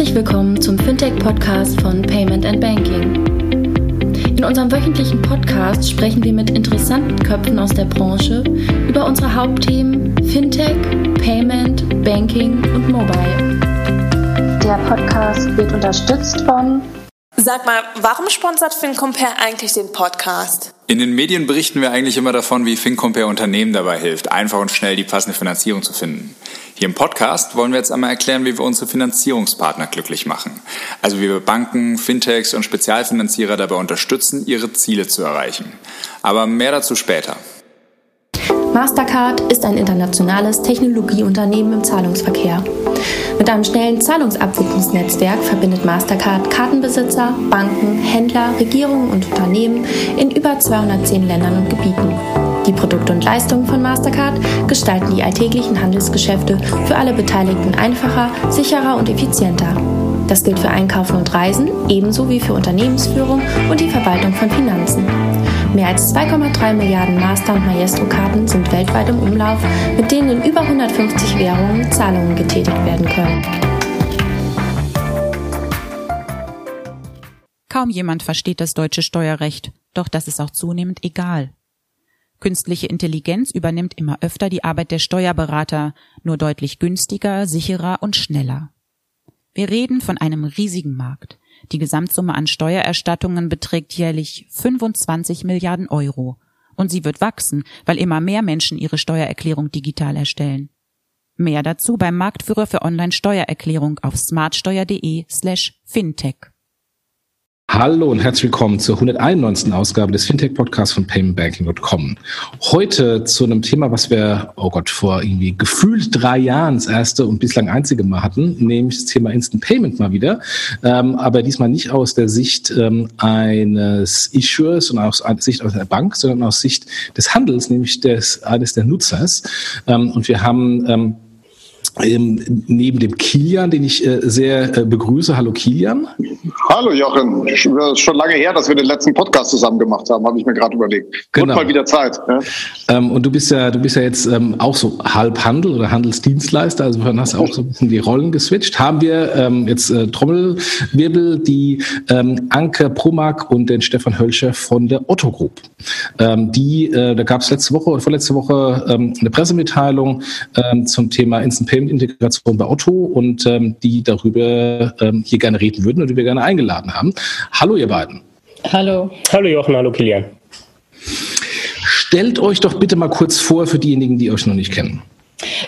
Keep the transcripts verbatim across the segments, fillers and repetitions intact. Herzlich willkommen zum FinTech Podcast von Payment and Banking. In unserem wöchentlichen Podcast sprechen wir mit interessanten Köpfen aus der Branche über unsere Hauptthemen FinTech, Payment, Banking und Mobile. Der Podcast wird unterstützt von... Sag mal, warum sponsert FinCompare eigentlich den Podcast? In den Medien berichten wir eigentlich immer davon, wie FinCompare Unternehmen dabei hilft, einfach und schnell die passende Finanzierung zu finden. Hier im Podcast wollen wir jetzt einmal erklären, wie wir unsere Finanzierungspartner glücklich machen. Also wie wir Banken, Fintechs und Spezialfinanzierer dabei unterstützen, ihre Ziele zu erreichen. Aber mehr dazu später. Mastercard ist ein internationales Technologieunternehmen im Zahlungsverkehr. Mit einem schnellen Zahlungsabwicklungsnetzwerk verbindet Mastercard Kartenbesitzer, Banken, Händler, Regierungen und Unternehmen in über zweihundertzehn Ländern und Gebieten. Die Produkte und Leistungen von Mastercard gestalten die alltäglichen Handelsgeschäfte für alle Beteiligten einfacher, sicherer und effizienter. Das gilt für Einkaufen und Reisen, ebenso wie für Unternehmensführung und die Verwaltung von Finanzen. Mehr als zwei Komma drei Milliarden Master- und Maestro-Karten sind weltweit im Umlauf, mit denen in über hundertfünfzig Währungen Zahlungen getätigt werden können. Kaum jemand versteht das deutsche Steuerrecht, doch das ist auch zunehmend egal. Künstliche Intelligenz übernimmt immer öfter die Arbeit der Steuerberater, nur deutlich günstiger, sicherer und schneller. Wir reden von einem riesigen Markt. Die Gesamtsumme an Steuererstattungen beträgt jährlich fünfundzwanzig Milliarden Euro. Und sie wird wachsen, weil immer mehr Menschen ihre Steuererklärung digital erstellen. Mehr dazu beim Marktführer für Online-Steuererklärung auf smartsteuer.de slash fintech. Hallo und herzlich willkommen zur hunderteinundneunzigsten Ausgabe des Fintech-Podcasts von payment banking punkt com. Heute zu einem Thema, was wir, oh Gott, vor irgendwie gefühlt drei Jahren das erste und bislang einzige Mal hatten, nämlich das Thema Instant Payment mal wieder, ähm, aber diesmal nicht aus der Sicht ähm, eines Issuers und aus der Sicht aus der Bank, sondern aus Sicht des Handels, nämlich des, eines der Nutzers. Ähm, und wir haben... Ähm, Ähm, neben dem Kilian, den ich äh, sehr äh, begrüße. Hallo Kilian. Hallo Jochen. Schon lange her, dass wir den letzten Podcast zusammen gemacht haben, habe ich mir gerade überlegt. Genau. Und mal wieder Zeit. Ne? Ähm, und du bist ja, du bist ja jetzt ähm, auch so Halbhandel oder Handelsdienstleister, also du hast auch so ein bisschen die Rollen geswitcht. Haben wir ähm, jetzt äh, Trommelwirbel, die ähm, Anke Brummack und den Stefan Hölscher von der Otto Group. Ähm, die, äh, da gab es letzte Woche oder vorletzte Woche ähm, eine Pressemitteilung ähm, zum Thema Instant Payment Integration bei Otto und ähm, die darüber ähm, hier gerne reden würden und die wir gerne eingeladen haben. Hallo ihr beiden. Hallo. Hallo Jochen, hallo Kilian. Stellt euch doch bitte mal kurz vor für diejenigen, die euch noch nicht kennen.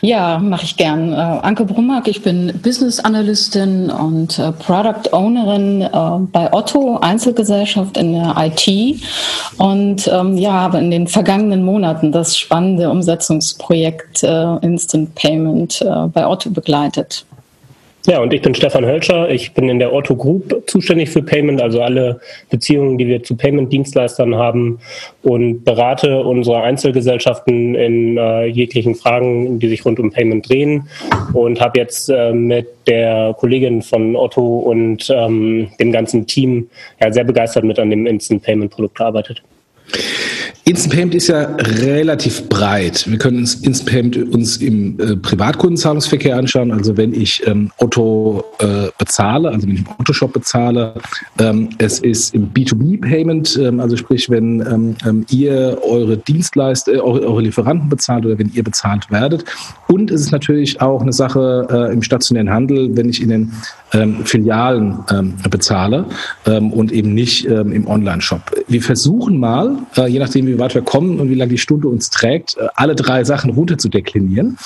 Ja, mache ich gern. Äh, Anke Brummack, ich bin Business Analystin und äh, Product Ownerin äh, bei Otto, Einzelgesellschaft in der I T und ähm, ja, habe in den vergangenen Monaten das spannende Umsetzungsprojekt äh, Instant Payment äh, bei Otto begleitet. Ja, und ich bin Stefan Hölscher. Ich bin in der Otto Group zuständig für Payment, also alle Beziehungen, die wir zu Payment-Dienstleistern haben und berate unsere Einzelgesellschaften in äh, jeglichen Fragen, die sich rund um Payment drehen und habe jetzt äh, mit der Kollegin von Otto und ähm, dem ganzen Team ja, sehr begeistert mit an dem Instant-Payment-Produkt gearbeitet. Instant Payment ist ja relativ breit. Wir können uns Instant Payment uns im äh, Privatkundenzahlungsverkehr anschauen. Also wenn ich ähm, Otto äh, bezahle, also wenn ich im Otto-Shop bezahle, ähm, es ist im B to B Payment, ähm, also sprich, wenn ähm, ihr eure Dienstleister, äh, eure, eure Lieferanten bezahlt oder wenn ihr bezahlt werdet. Und es ist natürlich auch eine Sache äh, im stationären Handel, wenn ich in den ähm, Filialen ähm, bezahle ähm, und eben nicht ähm, im Online-Shop. Wir versuchen mal, äh, je nachdem, wie wie weit wir kommen und wie lange die Stunde uns trägt, alle drei Sachen runter zu deklinieren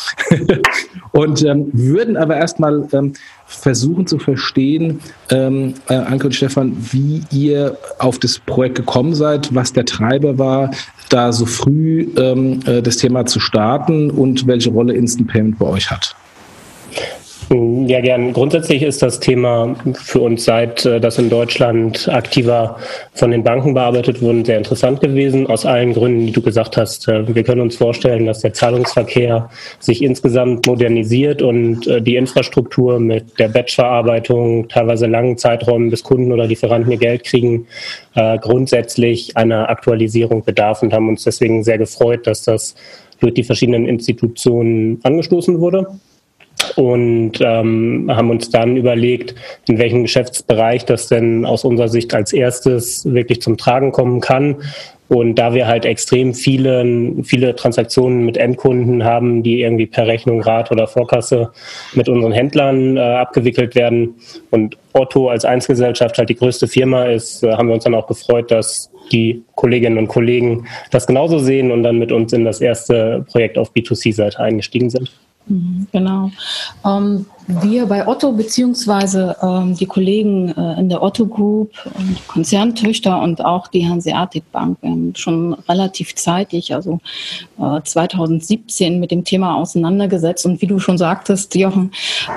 und ähm, würden aber erstmal ähm, versuchen zu verstehen, ähm, äh, Anke und Stefan, wie ihr auf das Projekt gekommen seid, was der Treiber war, da so früh ähm, äh, das Thema zu starten und welche Rolle Instant Payment bei euch hat. Ja, gern. Grundsätzlich ist das Thema für uns, seit das in Deutschland aktiver von den Banken bearbeitet wurde, sehr interessant gewesen. Aus allen Gründen, die du gesagt hast. Wir können uns vorstellen, dass der Zahlungsverkehr sich insgesamt modernisiert und die Infrastruktur mit der Batchverarbeitung, teilweise langen Zeiträumen, bis Kunden oder Lieferanten ihr Geld kriegen, grundsätzlich einer Aktualisierung bedarf und haben uns deswegen sehr gefreut, dass das durch die verschiedenen Institutionen angestoßen wurde. und ähm, haben uns dann überlegt, in welchem Geschäftsbereich das denn aus unserer Sicht als erstes wirklich zum Tragen kommen kann. Und da wir halt extrem viele, viele Transaktionen mit Endkunden haben, die irgendwie per Rechnung, Rat oder Vorkasse mit unseren Händlern äh, abgewickelt werden und Otto als Einzelgesellschaft halt die größte Firma ist, äh, haben wir uns dann auch gefreut, dass die Kolleginnen und Kollegen das genauso sehen und dann mit uns in das erste Projekt auf B zwei C-Seite eingestiegen sind. Genau. Ähm, wir bei Otto beziehungsweise ähm, die Kollegen äh, in der Otto Group, und Konzerntöchter und auch die Hanseatic Bank ähm, schon relativ zeitig, also äh, zweitausendsiebzehn mit dem Thema auseinandergesetzt. Und wie du schon sagtest, Jochen,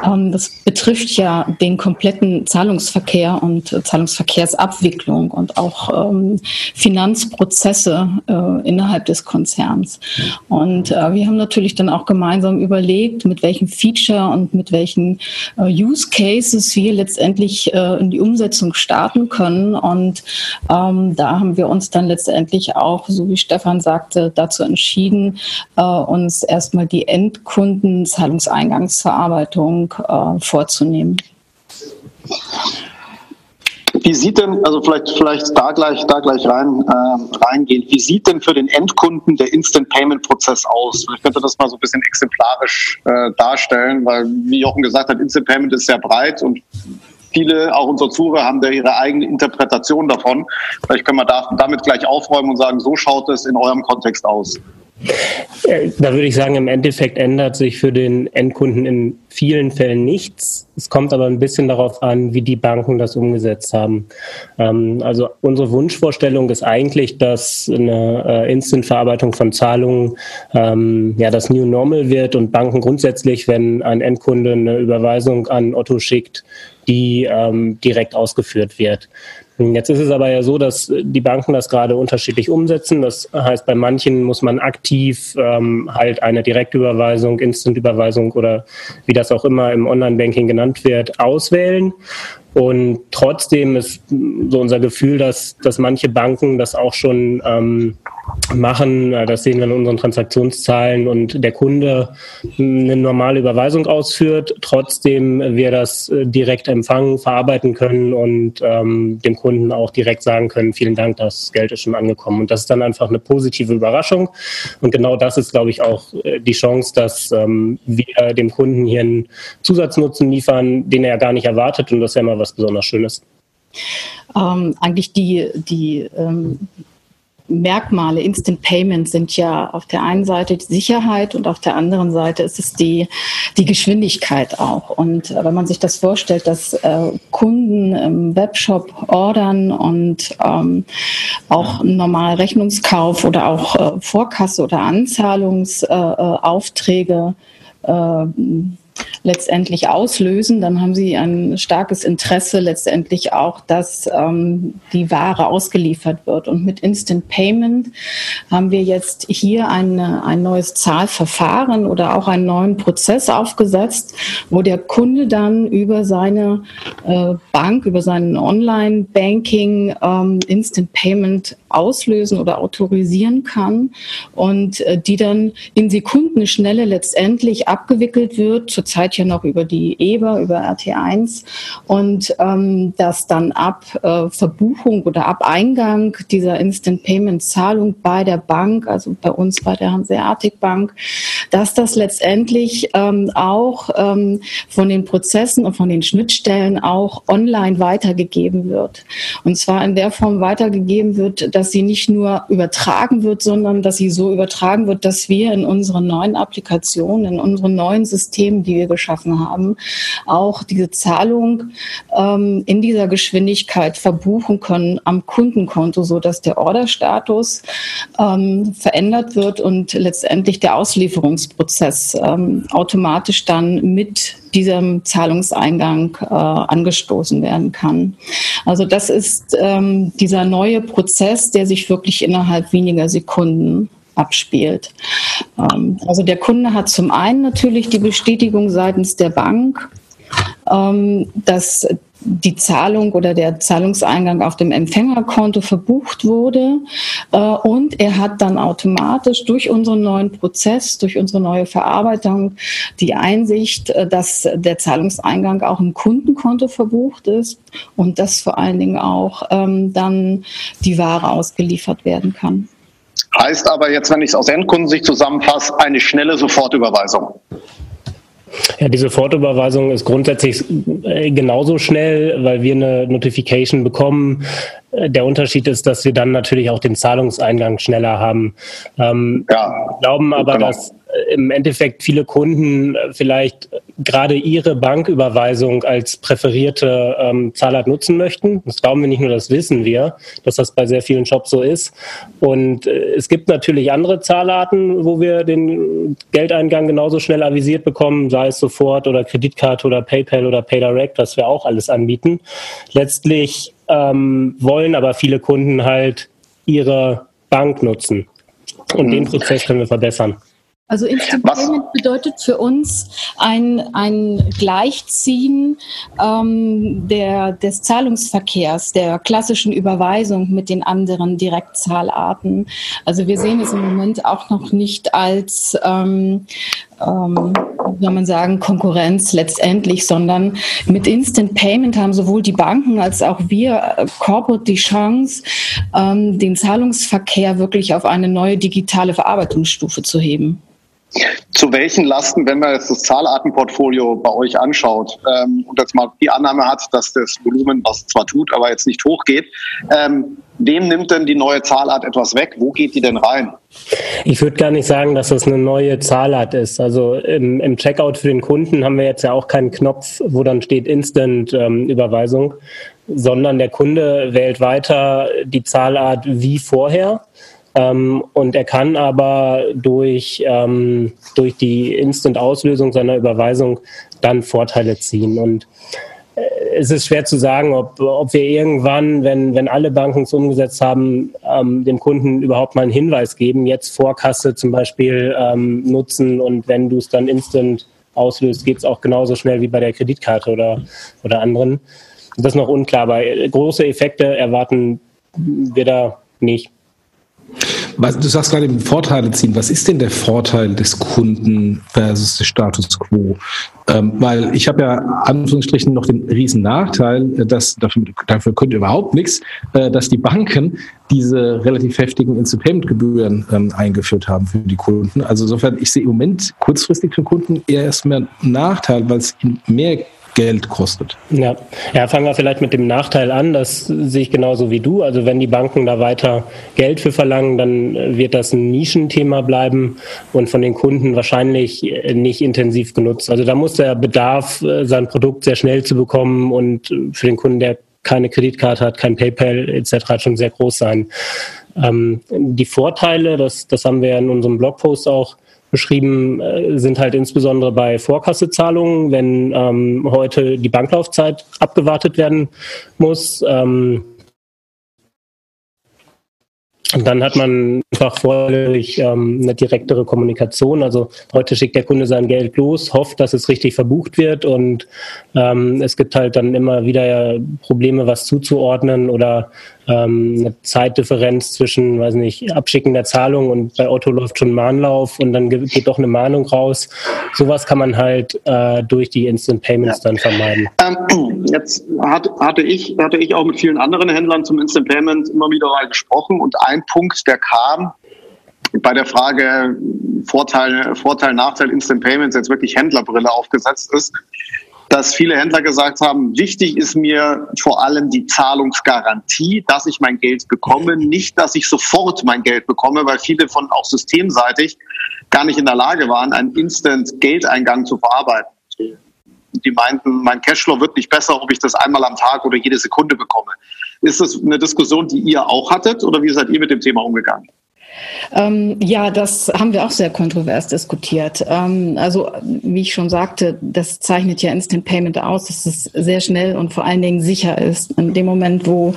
ähm, das betrifft ja den kompletten Zahlungsverkehr und äh, Zahlungsverkehrsabwicklung und auch ähm, Finanzprozesse äh, innerhalb des Konzerns. Und äh, wir haben natürlich dann auch gemeinsam überlegt, mit welchem Feature und mit welchen äh, Use Cases wir letztendlich äh, in die Umsetzung starten können. Und ähm, da haben wir uns dann letztendlich auch, so wie Stefan sagte, dazu entschieden, äh, uns erstmal die Endkunden Zahlungseingangsverarbeitung äh, vorzunehmen. Wie sieht denn, also vielleicht, vielleicht da gleich, da gleich rein, äh, reingehen, wie sieht denn für den Endkunden der Instant-Payment-Prozess aus? Ich könnte das mal so ein bisschen exemplarisch äh, darstellen, weil, wie Jochen gesagt hat, Instant-Payment ist sehr breit und viele, auch unsere Zuhörer, haben da ihre eigene Interpretation davon. Vielleicht können wir da, damit gleich aufräumen und sagen, so schaut es in eurem Kontext aus. Da würde ich sagen, im Endeffekt ändert sich für den Endkunden in vielen Fällen nichts. Es kommt aber ein bisschen darauf an, wie die Banken das umgesetzt haben. Also unsere Wunschvorstellung ist eigentlich, dass eine Instant-Verarbeitung von Zahlungen ja das New Normal wird und Banken grundsätzlich, wenn ein Endkunde eine Überweisung an Otto schickt, die ähm, direkt ausgeführt wird. Jetzt ist es aber ja so, dass die Banken das gerade unterschiedlich umsetzen. Das heißt, bei manchen muss man aktiv ähm, halt eine Direktüberweisung, Instant-Überweisung oder wie das auch immer im Online-Banking genannt wird, auswählen. Und trotzdem ist so unser Gefühl, dass, dass manche Banken das auch schon ähm, machen. Das sehen wir in unseren Transaktionszahlen und der Kunde eine normale Überweisung ausführt. Trotzdem wir das direkt empfangen, verarbeiten können und ähm, dem Kunden auch direkt sagen können, vielen Dank, das Geld ist schon angekommen. Und das ist dann einfach eine positive Überraschung. Und genau das ist, glaube ich, auch die Chance, dass ähm, wir dem Kunden hier einen Zusatznutzen liefern, den er ja gar nicht erwartet. Und das ist ja mal was besonders Schönes. Ähm, eigentlich die, die ähm, Merkmale Instant Payment sind ja auf der einen Seite die Sicherheit und auf der anderen Seite ist es die, die Geschwindigkeit auch. Und wenn man sich das vorstellt, dass äh, Kunden im Webshop ordern und ähm, auch normal Rechnungskauf oder auch äh, Vorkasse oder Anzahlungsaufträge äh, äh, letztendlich auslösen, dann haben sie ein starkes Interesse letztendlich auch, dass ähm, die Ware ausgeliefert wird. Und mit Instant Payment haben wir jetzt hier eine, ein neues Zahlverfahren oder auch einen neuen Prozess aufgesetzt, wo der Kunde dann über seine äh, Bank, über seinen Online-Banking ähm, Instant Payment auslösen oder autorisieren kann und äh, die dann in Sekundenschnelle letztendlich abgewickelt wird, zurzeit ja noch über die E B A, über R T eins und ähm, dass dann ab äh, Verbuchung oder ab Eingang dieser Instant-Payment-Zahlung bei der Bank, also bei uns bei der Hanseatic Bank, dass das letztendlich ähm, auch ähm, von den Prozessen und von den Schnittstellen auch online weitergegeben wird. Und zwar in der Form weitergegeben wird, dass sie nicht nur übertragen wird, sondern dass sie so übertragen wird, dass wir in unseren neuen Applikationen, in unseren neuen Systemen, die wir geschaffen haben, auch diese Zahlung ähm, in dieser Geschwindigkeit verbuchen können am Kundenkonto, sodass der Orderstatus ähm, verändert wird und letztendlich der Auslieferungsprozess ähm, automatisch dann mit diesem Zahlungseingang äh, angestoßen werden kann. Also das ist ähm, dieser neue Prozess, der sich wirklich innerhalb weniger Sekunden abspielt. Ähm, also der Kunde hat zum einen natürlich die Bestätigung seitens der Bank, ähm, dass die Zahlung oder der Zahlungseingang auf dem Empfängerkonto verbucht wurde. Und er hat dann automatisch durch unseren neuen Prozess, durch unsere neue Verarbeitung die Einsicht, dass der Zahlungseingang auch im Kundenkonto verbucht ist und dass vor allen Dingen auch dann die Ware ausgeliefert werden kann. Heißt aber jetzt, wenn ich es aus Endkundensicht zusammenfasse, eine schnelle Sofortüberweisung. Ja, die Sofortüberweisung ist grundsätzlich genauso schnell, weil wir eine Notification bekommen. Der Unterschied ist, dass wir dann natürlich auch den Zahlungseingang schneller haben. Ähm, ja, glauben aber, genau. dass im Endeffekt viele Kunden vielleicht gerade ihre Banküberweisung als präferierte ähm, Zahlart nutzen möchten. Das glauben wir nicht nur, das wissen wir, dass das bei sehr vielen Shops so ist. Und äh, es gibt natürlich andere Zahlarten, wo wir den Geldeingang genauso schnell avisiert bekommen, sei es sofort oder Kreditkarte oder PayPal oder PayDirect, was wir auch alles anbieten. Letztlich ähm, wollen aber viele Kunden halt ihre Bank nutzen. Und mhm. den Prozess können wir verbessern. Also Instant Payment bedeutet für uns ein, ein Gleichziehen ähm, der, des Zahlungsverkehrs, der klassischen Überweisung mit den anderen Direktzahlarten. Also wir sehen es im Moment auch noch nicht als, ähm, ähm, wie soll man sagen, Konkurrenz letztendlich, sondern mit Instant Payment haben sowohl die Banken als auch wir äh, Corporate die Chance, ähm, den Zahlungsverkehr wirklich auf eine neue digitale Verarbeitungsstufe zu heben. Zu welchen Lasten, wenn man jetzt das Zahlartenportfolio bei euch anschaut ähm, und jetzt mal die Annahme hat, dass das Volumen, was zwar tut, aber jetzt nicht hochgeht, ähm, wem nimmt denn die neue Zahlart etwas weg? Wo geht die denn rein? Ich würde gar nicht sagen, dass das eine neue Zahlart ist. Also im, im Checkout für den Kunden haben wir jetzt ja auch keinen Knopf, wo dann steht Instant-Überweisung, ähm, sondern der Kunde wählt weiter die Zahlart wie vorher. Ähm, und er kann aber durch, ähm, durch die Instant-Auslösung seiner Überweisung dann Vorteile ziehen. Und äh, es ist schwer zu sagen, ob, ob wir irgendwann, wenn, wenn alle Banken es umgesetzt haben, ähm, dem Kunden überhaupt mal einen Hinweis geben, jetzt Vorkasse zum Beispiel ähm, nutzen und wenn du es dann instant auslöst, geht es auch genauso schnell wie bei der Kreditkarte oder, oder anderen. Das ist noch unklar, aber große Effekte erwarten wir da nicht. Du sagst gerade eben Vorteile ziehen. Was ist denn der Vorteil des Kunden versus des Status quo? Ähm, weil ich habe ja Anführungsstrichen noch den riesen Nachteil, dass dafür, dafür könnt ihr überhaupt nichts, äh, dass die Banken diese relativ heftigen Instant-Payment-Gebühren ähm, eingeführt haben für die Kunden. Also insofern, ich sehe im Moment kurzfristig für Kunden eher erstmal einen Nachteil, weil es mehr Geld kostet. Ja. ja, fangen wir vielleicht mit dem Nachteil an, das sehe ich genauso wie du. Also wenn die Banken da weiter Geld für verlangen, dann wird das ein Nischenthema bleiben und von den Kunden wahrscheinlich nicht intensiv genutzt. Also da muss der Bedarf, sein Produkt sehr schnell zu bekommen und für den Kunden, der keine Kreditkarte hat, kein PayPal et cetera, schon sehr groß sein. Ähm, die Vorteile, das, das haben wir in unserem Blogpost auch beschrieben, sind halt insbesondere bei Vorkassezahlungen, wenn ähm, heute die Banklaufzeit abgewartet werden muss. Ähm, dann hat man einfach vorläufig ähm, eine direktere Kommunikation. Also heute schickt der Kunde sein Geld los, hofft, dass es richtig verbucht wird und ähm, es gibt halt dann immer wieder Probleme, was zuzuordnen oder eine Zeitdifferenz zwischen, weiß nicht, Abschicken der Zahlung und bei Otto läuft schon ein Mahnlauf und dann geht doch eine Mahnung raus. Sowas kann man halt äh, durch die Instant Payments ja. dann vermeiden. Ähm, jetzt hat, hatte ich hatte ich auch mit vielen anderen Händlern zum Instant Payment immer wieder mal gesprochen und ein Punkt, der kam bei der Frage Vorteil, Vorteil, Nachteil Instant Payments, jetzt wirklich Händlerbrille aufgesetzt ist, dass viele Händler gesagt haben, wichtig ist mir vor allem die Zahlungsgarantie, dass ich mein Geld bekomme, nicht, dass ich sofort mein Geld bekomme, weil viele von auch systemseitig gar nicht in der Lage waren, einen Instant-Geldeingang zu verarbeiten. Die meinten, mein Cashflow wird nicht besser, ob ich das einmal am Tag oder jede Sekunde bekomme. Ist das eine Diskussion, die ihr auch hattet oder wie seid ihr mit dem Thema umgegangen? Ähm, ja, das haben wir auch sehr kontrovers diskutiert. Ähm, also wie ich schon sagte, das zeichnet ja Instant Payment aus, dass es sehr schnell und vor allen Dingen sicher ist. In dem Moment, wo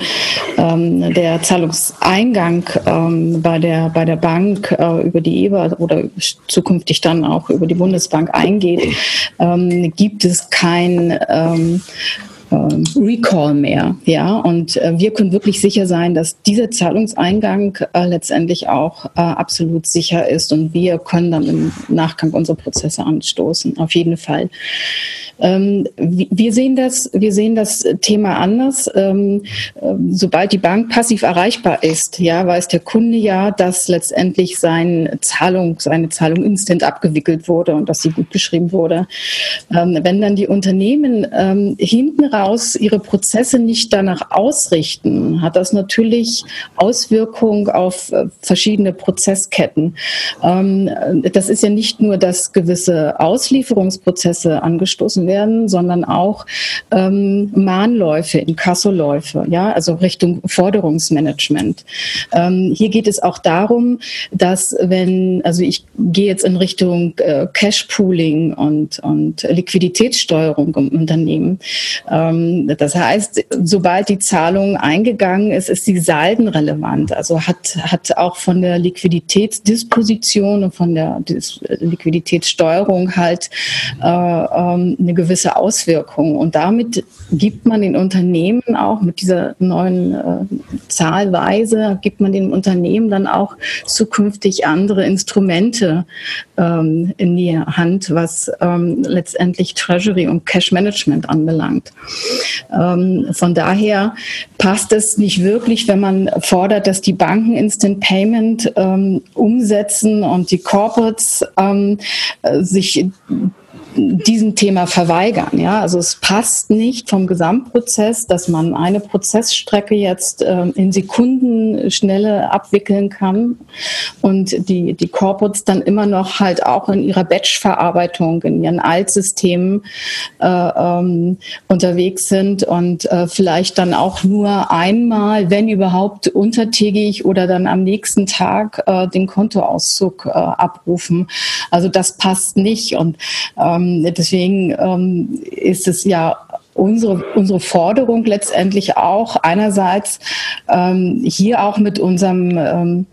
ähm, der Zahlungseingang ähm, bei der, bei der Bank äh, über die E B A oder zukünftig dann auch über die Bundesbank eingeht, ähm, gibt es kein... Ähm, Recall mehr, ja, und äh, wir können wirklich sicher sein, dass dieser Zahlungseingang äh, letztendlich auch äh, absolut sicher ist, und wir können dann im Nachgang unsere Prozesse anstoßen, auf jeden Fall. Ähm, wir sehen das, wir sehen das Thema anders. Ähm, sobald die Bank passiv erreichbar ist, ja, weiß der Kunde ja, dass letztendlich seine Zahlung, seine Zahlung instant abgewickelt wurde und dass sie gut geschrieben wurde. Ähm, wenn dann die Unternehmen ähm, hinten raus ihre Prozesse nicht danach ausrichten, hat das natürlich Auswirkungen auf verschiedene Prozessketten. Ähm, das ist ja nicht nur, dass gewisse Auslieferungsprozesse angestoßen werden, sondern auch ähm, Mahnläufe, Inkassoläufe, ja, also Richtung Forderungsmanagement. Ähm, hier geht es auch darum, dass wenn, also ich gehe jetzt in Richtung äh, Cashpooling und, und Liquiditätssteuerung im Unternehmen. Ähm, das heißt, sobald die Zahlung eingegangen ist, ist sie saldenrelevant, also hat, hat auch von der Liquiditätsdisposition und von der Dis- Liquiditätssteuerung halt äh, eine gewisse Auswirkung, und damit gibt man den Unternehmen auch mit dieser neuen äh, Zahlweise, gibt man den Unternehmen dann auch zukünftig andere Instrumente ähm, in die Hand, was ähm, letztendlich Treasury und Cash Management anbelangt. Ähm, von daher passt es nicht wirklich, wenn man fordert, dass die Banken Instant Payment ähm, umsetzen und die Corporates ähm, sich diesem Thema verweigern. Ja? Also es passt nicht vom Gesamtprozess, dass man eine Prozessstrecke jetzt äh, in Sekundenschnelle abwickeln kann und die, die Corporates dann immer noch halt auch in ihrer Batch-Verarbeitung, in ihren Altsystemen äh, ähm, unterwegs sind und äh, vielleicht dann auch nur einmal, wenn überhaupt untertägig oder dann am nächsten Tag äh, den Kontoauszug äh, abrufen. Also das passt nicht, und ähm, Deswegen ähm, ist es ja unsere, unsere Forderung letztendlich auch einerseits ähm, hier auch mit unserem, ähm,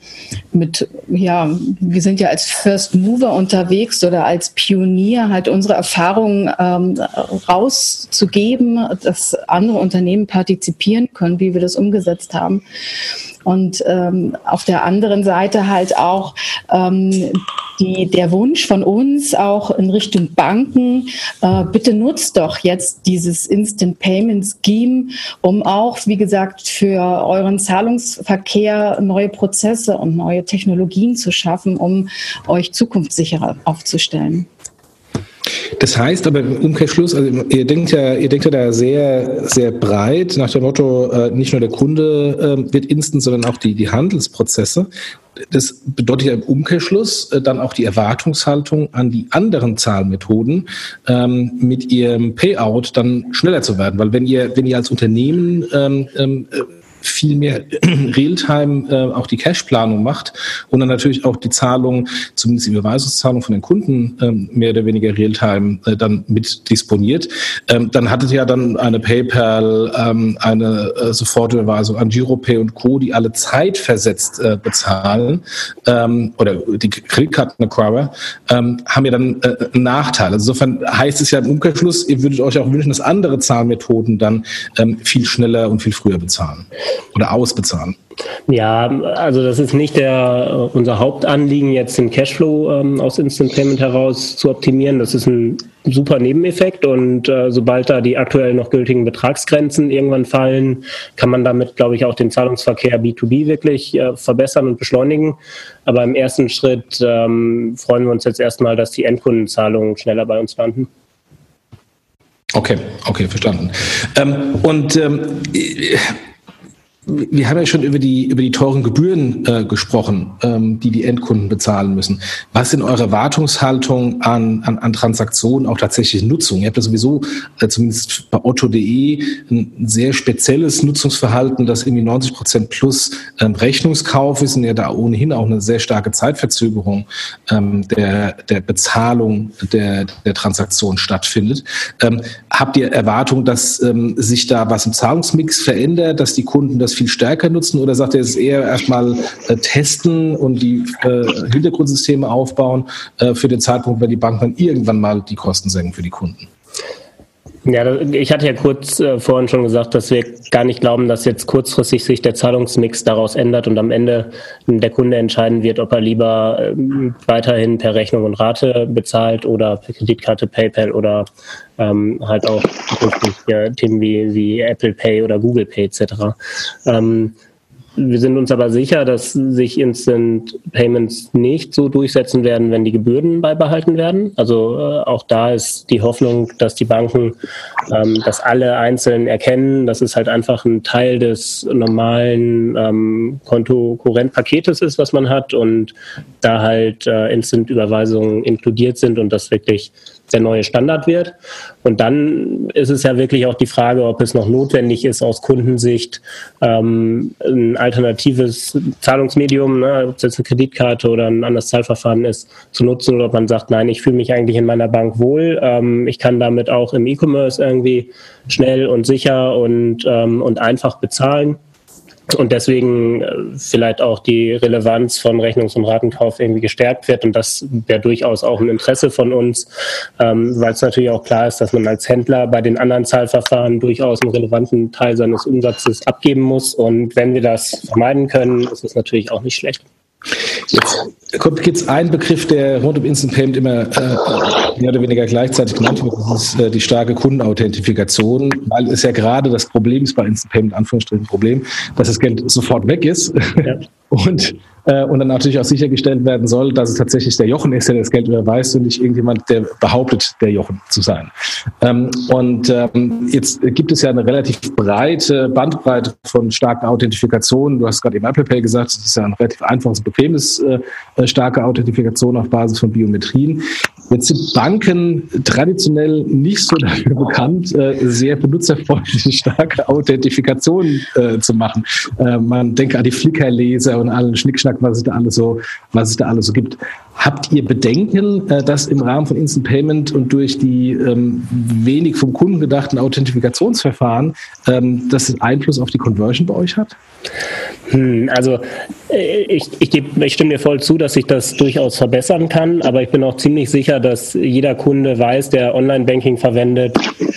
mit, ja, wir sind ja als First Mover unterwegs oder als Pionier, halt unsere Erfahrungen ähm, rauszugeben, dass andere Unternehmen partizipieren können, wie wir das umgesetzt haben. Und ähm, auf der anderen Seite halt auch ähm, die, der Wunsch von uns auch in Richtung Banken, äh, bitte nutzt doch jetzt dieses Instant Payment Scheme, um auch, wie gesagt, für euren Zahlungsverkehr neue Prozesse und neue Technologien zu schaffen, um euch zukunftssicherer aufzustellen. Das heißt aber im Umkehrschluss, also ihr denkt ja, ihr denkt ja da sehr, sehr breit nach dem Motto, äh, nicht nur der Kunde äh, wird instant, sondern auch die, die Handelsprozesse. Das bedeutet ja im Umkehrschluss äh, dann auch die Erwartungshaltung an die anderen Zahlmethoden, ähm, mit ihrem Payout dann schneller zu werden. Weil wenn ihr, wenn ihr als Unternehmen ähm, ähm, viel mehr Realtime äh, auch die Cashplanung macht und dann natürlich auch die Zahlung, zumindest die Überweisungszahlung von den Kunden ähm, mehr oder weniger Realtime äh, dann mit disponiert, ähm, dann hattet ihr ja dann eine PayPal, ähm, eine äh, Sofortüberweisung an Giropay und Co., die alle zeitversetzt äh, bezahlen, ähm, oder die Kreditkartenacquirer, ähm, haben ja dann äh, einen Nachteil. Also insofern heißt es ja im Umkehrschluss, ihr würdet euch auch wünschen, dass andere Zahlmethoden dann ähm, viel schneller und viel früher bezahlen oder ausbezahlen. Ja, also das ist nicht der unser Hauptanliegen, jetzt den Cashflow ähm, aus Instant Payment heraus zu optimieren. Das ist ein super Nebeneffekt, und äh, sobald da die aktuell noch gültigen Betragsgrenzen irgendwann fallen, kann man damit, glaube ich, auch den Zahlungsverkehr B zwei B wirklich äh, verbessern und beschleunigen. Aber im ersten Schritt ähm, freuen wir uns jetzt erstmal, dass die Endkundenzahlungen schneller bei uns landen. Okay, okay, verstanden. Ähm, und ähm, wir haben ja schon über die, über die teuren Gebühren äh, gesprochen, ähm, die die Endkunden bezahlen müssen. Was sind eure Erwartungshaltung an, an, an Transaktionen, auch tatsächlich Nutzung? Ihr habt ja sowieso, äh, zumindest bei Otto punkt de, ein sehr spezielles Nutzungsverhalten, das irgendwie neunzig Prozent plus ähm, Rechnungskauf ist und ja da ohnehin auch eine sehr starke Zeitverzögerung ähm, der, der Bezahlung der, der Transaktion stattfindet. Ähm, habt ihr Erwartung, dass ähm, sich da was im Zahlungsmix verändert, dass die Kunden das viel stärker nutzen, oder sagt ihr, es ist eher erstmal äh, testen und die äh, Hintergrundsysteme aufbauen äh, für den Zeitpunkt, wenn die Bank dann irgendwann mal die Kosten senken für die Kunden? Ja, ich hatte ja kurz äh, vorhin schon gesagt, dass wir gar nicht glauben, dass jetzt kurzfristig sich der Zahlungsmix daraus ändert und am Ende der Kunde entscheiden wird, ob er lieber äh, weiterhin per Rechnung und Rate bezahlt oder per Kreditkarte, PayPal oder ähm, halt auch äh, Themen wie, wie Apple Pay oder Google Pay et cetera. Ähm, Wir sind uns aber sicher, dass sich Instant Payments nicht so durchsetzen werden, wenn die Gebühren beibehalten werden. Also äh, auch da ist die Hoffnung, dass die Banken ähm, das alle einzeln erkennen, dass es halt einfach ein Teil des normalen ähm, Konto-Kurrent-Paketes ist, was man hat und da halt äh, Instant-Überweisungen inkludiert sind und das wirklich der neue Standard wird. Und dann ist es ja wirklich auch die Frage, ob es noch notwendig ist, aus Kundensicht ähm, ein alternatives Zahlungsmedium, ne, ob es jetzt eine Kreditkarte oder ein anderes Zahlverfahren ist, zu nutzen oder ob man sagt, nein, ich fühle mich eigentlich in meiner Bank wohl, ähm, ich kann damit auch im E-Commerce irgendwie schnell und sicher und, ähm, und einfach bezahlen. Und deswegen vielleicht auch die Relevanz von Rechnungs- und Ratenkauf irgendwie gestärkt wird. Und das wäre durchaus auch ein Interesse von uns, ähm, weil es natürlich auch klar ist, dass man als Händler bei den anderen Zahlverfahren durchaus einen relevanten Teil seines Umsatzes abgeben muss. Und wenn wir das vermeiden können, ist es natürlich auch nicht schlecht. Jetzt gibt es einen Begriff, der rund um Instant Payment immer äh, mehr oder weniger gleichzeitig genannt wird, das ist äh, die starke Kundenauthentifikation, weil es ja gerade das Problem ist bei Instant Payment, Anführungsstrichen Problem, dass das Geld sofort weg ist, ja. und, äh, und dann natürlich auch sichergestellt werden soll, dass es tatsächlich der Jochen ist, der das Geld überweist und nicht irgendjemand, der behauptet, der Jochen zu sein. Ähm, und ähm, jetzt gibt es ja eine relativ breite Bandbreite von starken Authentifikationen. Du hast gerade eben Apple Pay gesagt, das ist ja ein relativ einfaches, bequemes äh, starke Authentifikation auf Basis von Biometrien. Jetzt sind Banken traditionell nicht so dafür bekannt, sehr benutzerfreundliche, starke Authentifikationen zu machen. Man denke an die Flickerleser und allen Schnickschnack, was es da alles so, was es da alles so gibt. Habt ihr Bedenken, dass im Rahmen von Instant Payment und durch die wenig vom Kunden gedachten Authentifikationsverfahren das Einfluss auf die Conversion bei euch hat? Hm, also ich, ich, geb, ich stimme dir voll zu, dass ich das durchaus verbessern kann, aber ich bin auch ziemlich sicher, dass jeder Kunde weiß, der Online-Banking verwendet,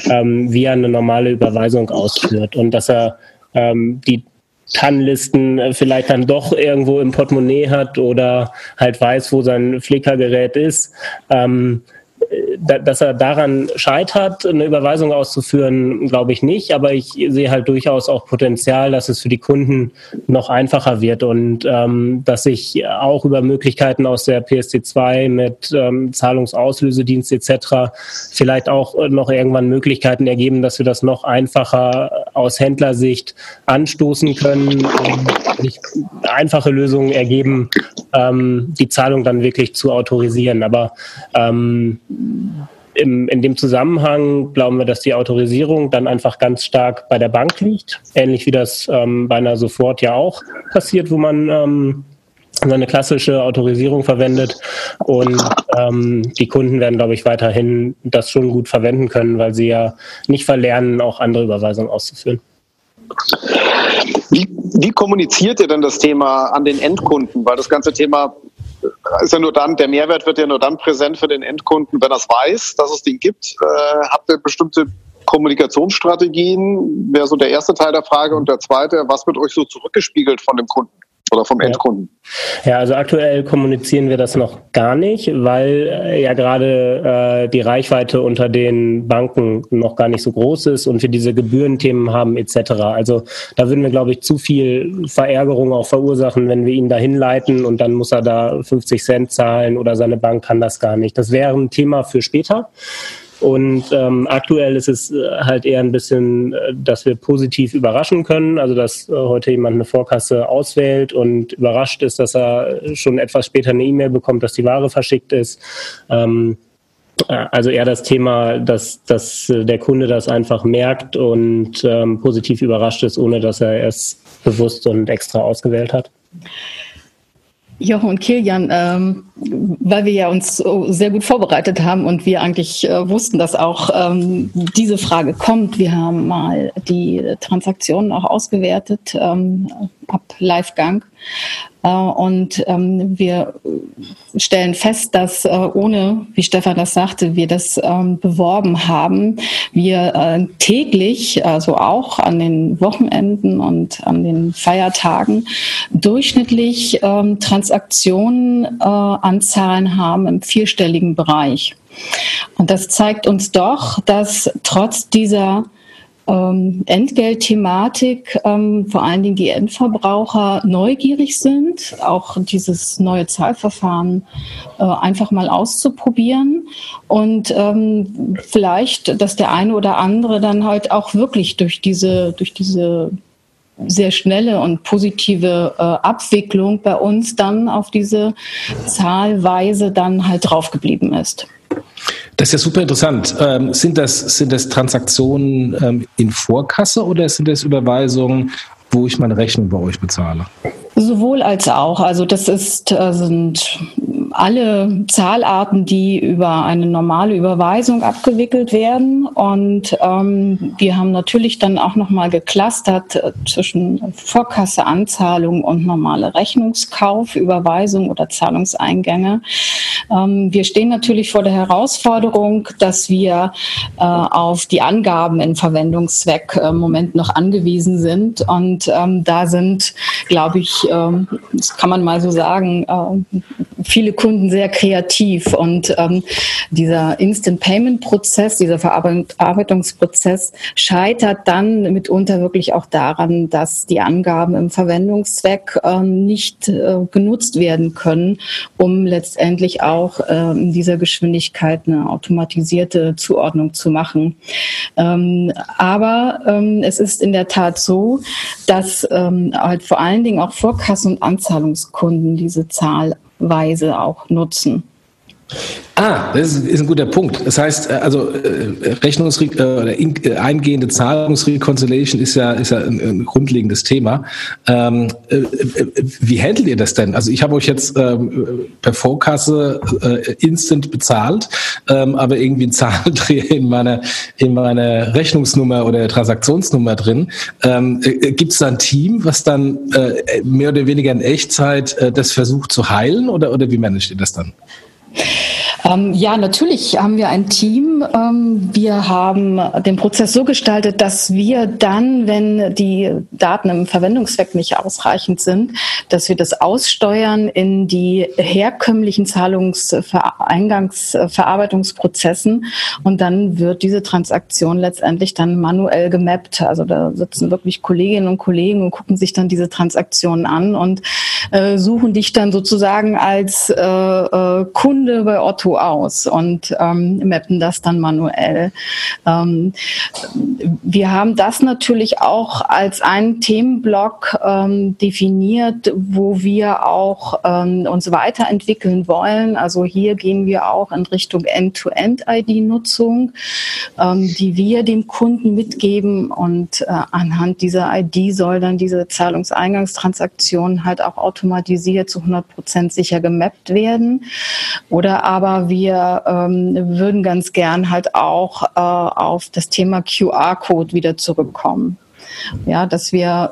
ähm, wie er eine normale Überweisung ausführt und dass er ähm, die T A N-Listen vielleicht dann doch irgendwo im Portemonnaie hat oder halt weiß, wo sein Flickergerät ist. Ähm, Dass er daran scheitert, eine Überweisung auszuführen, glaube ich nicht. Aber ich sehe halt durchaus auch Potenzial, dass es für die Kunden noch einfacher wird und ähm, dass ich auch über Möglichkeiten aus der P S D zwei mit ähm, Zahlungsauslösedienst et cetera vielleicht auch noch irgendwann Möglichkeiten ergeben, dass wir das noch einfacher aus Händlersicht anstoßen können, sich einfache Lösungen ergeben, ähm, die Zahlung dann wirklich zu autorisieren. Aber ähm, Im, in dem Zusammenhang glauben wir, dass die Autorisierung dann einfach ganz stark bei der Bank liegt, ähnlich wie das ähm, bei einer Sofort ja auch passiert, wo man ähm, eine klassische Autorisierung verwendet und ähm, die Kunden werden, glaube ich, weiterhin das schon gut verwenden können, weil sie ja nicht verlernen, auch andere Überweisungen auszuführen. Wie, wie kommuniziert ihr denn das Thema an den Endkunden? Weil das ganze Thema ist ja nur dann, der Mehrwert wird ja nur dann präsent für den Endkunden, wenn er es weiß, dass es den gibt. Äh, habt ihr bestimmte Kommunikationsstrategien? Wäre so der erste Teil der Frage. Und der zweite, was wird euch so zurückgespiegelt von dem Kunden oder vom Endkunden? Ja, also aktuell kommunizieren wir das noch gar nicht, weil äh, ja gerade äh, die Reichweite unter den Banken noch gar nicht so groß ist und wir diese Gebührenthemen haben et cetera. Also da würden wir, glaube ich, zu viel Verärgerung auch verursachen, wenn wir ihn dahin leiten und dann muss er da fünfzig Cent zahlen oder seine Bank kann das gar nicht. Das wäre ein Thema für später. Und ähm, aktuell ist es halt eher ein bisschen, dass wir positiv überraschen können, also dass äh, heute jemand eine Vorkasse auswählt und überrascht ist, dass er schon etwas später eine E-Mail bekommt, dass die Ware verschickt ist. Ähm, also eher das Thema, dass, dass der Kunde das einfach merkt und ähm, positiv überrascht ist, ohne dass er es bewusst und extra ausgewählt hat. Jochen und Kilian, ähm, weil wir ja uns so sehr gut vorbereitet haben und wir eigentlich äh, wussten, dass auch ähm, diese Frage kommt. Wir haben mal die Transaktionen auch ausgewertet ähm, ab Livegang äh, und ähm, wir stellen fest, dass äh, ohne, wie Stefan das sagte, wir das ähm, beworben haben, wir äh, täglich, also auch an den Wochenenden und an den Feiertagen, durchschnittlich ähm, Transaktionen äh, anzahlen haben im vierstelligen Bereich. Und das zeigt uns doch, dass trotz dieser Ähm, Entgeltthematik, ähm, vor allen Dingen die Endverbraucher neugierig sind, auch dieses neue Zahlverfahren äh, einfach mal auszuprobieren und ähm, vielleicht, dass der eine oder andere dann halt auch wirklich durch diese, durch diese sehr schnelle und positive äh, Abwicklung bei uns dann auf diese Zahlweise dann halt draufgeblieben ist. Das ist ja super interessant. Ähm, sind das, sind das Transaktionen ähm, in Vorkasse oder sind das Überweisungen, wo ich meine Rechnung bei euch bezahle? Sowohl als auch. Also das ist, äh, sind alle Zahlarten, die über eine normale Überweisung abgewickelt werden. Und ähm, wir haben natürlich dann auch nochmal geclustert äh, zwischen Vorkasseanzahlung und normale Rechnungskauf, Überweisung oder Zahlungseingänge. Ähm, wir stehen natürlich vor der Herausforderung, dass wir äh, auf die Angaben in Verwendungszweck äh, im Moment noch angewiesen sind. Und ähm, da sind, glaube ich, das kann man mal so sagen, viele Kunden sehr kreativ und dieser Instant Payment Prozess, dieser Verarbeitungsprozess scheitert dann mitunter wirklich auch daran, dass die Angaben im Verwendungszweck nicht genutzt werden können, um letztendlich auch in dieser Geschwindigkeit eine automatisierte Zuordnung zu machen. Aber es ist in der Tat so, dass halt vor allen Dingen auch Vorkasse- und Anzahlungskunden diese Zahlweise auch nutzen. Ah, das ist ein guter Punkt. Das heißt, also Rechnungsre- oder in- eingehende Zahlungsreconciliation ist ja, ist ja ein, ein grundlegendes Thema. Ähm, äh, wie handelt ihr das denn? Also ich habe euch jetzt ähm, per Vorkasse äh, instant bezahlt, ähm, aber irgendwie ein Zahldreher in meiner in meiner Rechnungsnummer oder Transaktionsnummer drin. Ähm, äh, gibt es da ein Team, was dann äh, mehr oder weniger in Echtzeit äh, das versucht zu heilen oder, oder wie managt ihr das dann? Ähm, ja, natürlich haben wir ein Team. Ähm, wir haben den Prozess so gestaltet, dass wir dann, wenn die Daten im Verwendungszweck nicht ausreichend sind, dass wir das aussteuern in die herkömmlichen Zahlungseingangsverarbeitungsprozessen und dann wird diese Transaktion letztendlich dann manuell gemappt. Also da sitzen wirklich Kolleginnen und Kollegen und gucken sich dann diese Transaktionen an und äh, suchen dich dann sozusagen als äh, äh, Kunde bei Otto aus und ähm, mappen das dann manuell. Ähm, wir haben das natürlich auch als einen Themenblock ähm, definiert, wo wir auch ähm, uns weiterentwickeln wollen. Also hier gehen wir auch in Richtung End-to-End-I D-Nutzung, ähm, die wir dem Kunden mitgeben und äh, anhand dieser I D soll dann diese Zahlungseingangstransaktion halt auch automatisiert zu hundert Prozent sicher gemappt werden. Oder aber wir ähm, würden ganz gern halt auch äh, auf das Thema Q R-Code wieder zurückkommen. Ja, dass wir